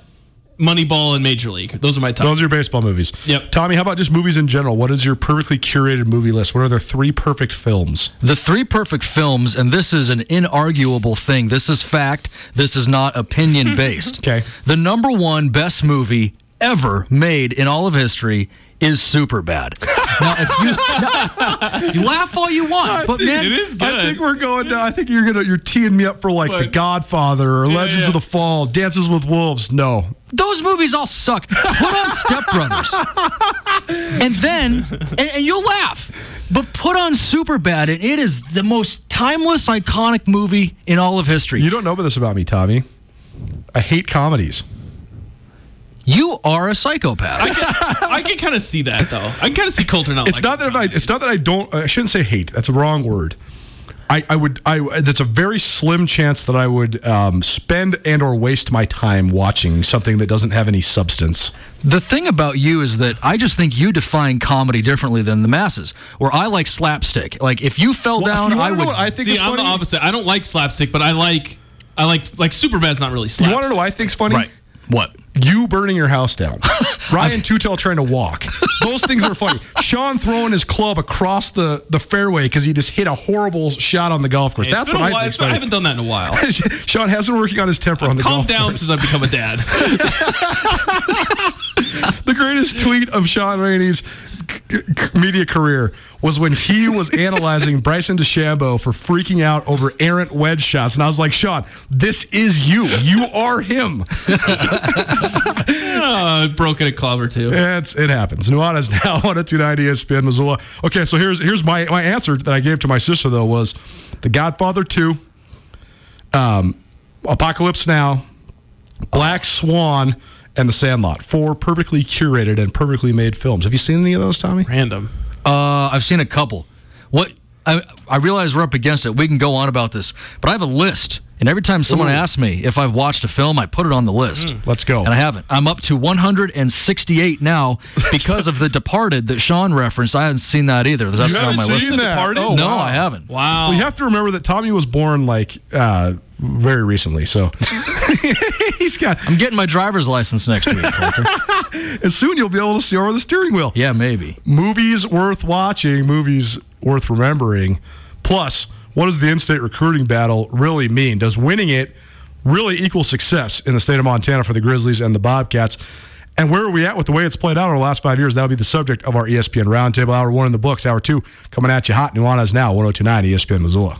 Moneyball, and Major League. Those are my top. Those are your baseball movies. Yep. Tommy, how about just movies in general? What is your perfectly curated movie list? What are the three perfect films? The three perfect films, and this is an inarguable thing. This is fact. This is not opinion-based. Okay. The number one best movie ever made in all of history is Superbad. Now, if you, now, you laugh all you want, I but think, man, it is good. I think we're going to, I think you're gonna you're teeing me up for like but, The Godfather or yeah, Legends yeah. of the Fall, Dances with Wolves. No, those movies all suck. Put on Step Brothers, and then and, and you'll laugh. But put on Superbad, and it is the most timeless, iconic movie in all of history. You don't know this about me, Tommy. I hate comedies. You are a psychopath. I can, I can kind of see that, though. I can kind of see Colter not. It's like not that if I. It's not that I don't. I shouldn't say hate. That's a wrong word. I, I would. I. That's a very slim chance that I would um, spend and or waste my time watching something that doesn't have any substance. The thing about you is that I just think you define comedy differently than the masses. Where I like slapstick. Like if you fell well, down, see, I would. I think see, I'm funny. The opposite. I don't like slapstick, but I like. I like like Superbad's not really slapstick. You want to know what I think's funny? Right. What? You burning your house down. Ryan Tutell trying to walk. Those things are funny. Sean throwing his club across the, the fairway because he just hit a horrible shot on the golf course. Hey, That's what I think. I haven't done that in a while. Sean has been working on his temper I've on the golf course. Calm down since I've become a dad. The greatest tweet of Sean Rainey's media career was when he was analyzing Bryson DeChambeau for freaking out over errant wedge shots. And I was like, Sean, this is you. You are him. oh, broken a club or two. It's, it happens. Nuanez Now, one oh two point nine E S P N Missoula. Okay, so here's here's my, my answer that I gave to my sister, though, was The Godfather two, um, Apocalypse Now, Black Swan, and The Sandlot. Four perfectly curated and perfectly made films. Have you seen any of those, Tommy? Random. Uh, I've seen a couple. What I, I realize we're up against it. We can go on about this, but I have a list, and every time someone Ooh. asks me if I've watched a film, I put it on the list. Mm. Let's go. And I haven't. I'm up to one hundred sixty-eight now because of The Departed that Sean referenced. I haven't seen that either. That's you not on my list. You haven't seen The Departed? Oh, no, wow. I haven't. Wow. Well, you have to remember that Tommy was born like uh, very recently, so. He's got. I'm getting my driver's license next week, Colter. And soon you'll be able to see over the steering wheel. Yeah, maybe. Movies worth watching, movies worth remembering. Plus, what does the in-state recruiting battle really mean? Does winning it really equal success in the state of Montana for the Grizzlies and the Bobcats? And where are we at with the way it's played out over the last five years? That'll be the subject of our E S P N Roundtable. Hour one in the books. Hour two coming at you hot. Nuanez Now, one oh two point nine E S P N Missoula.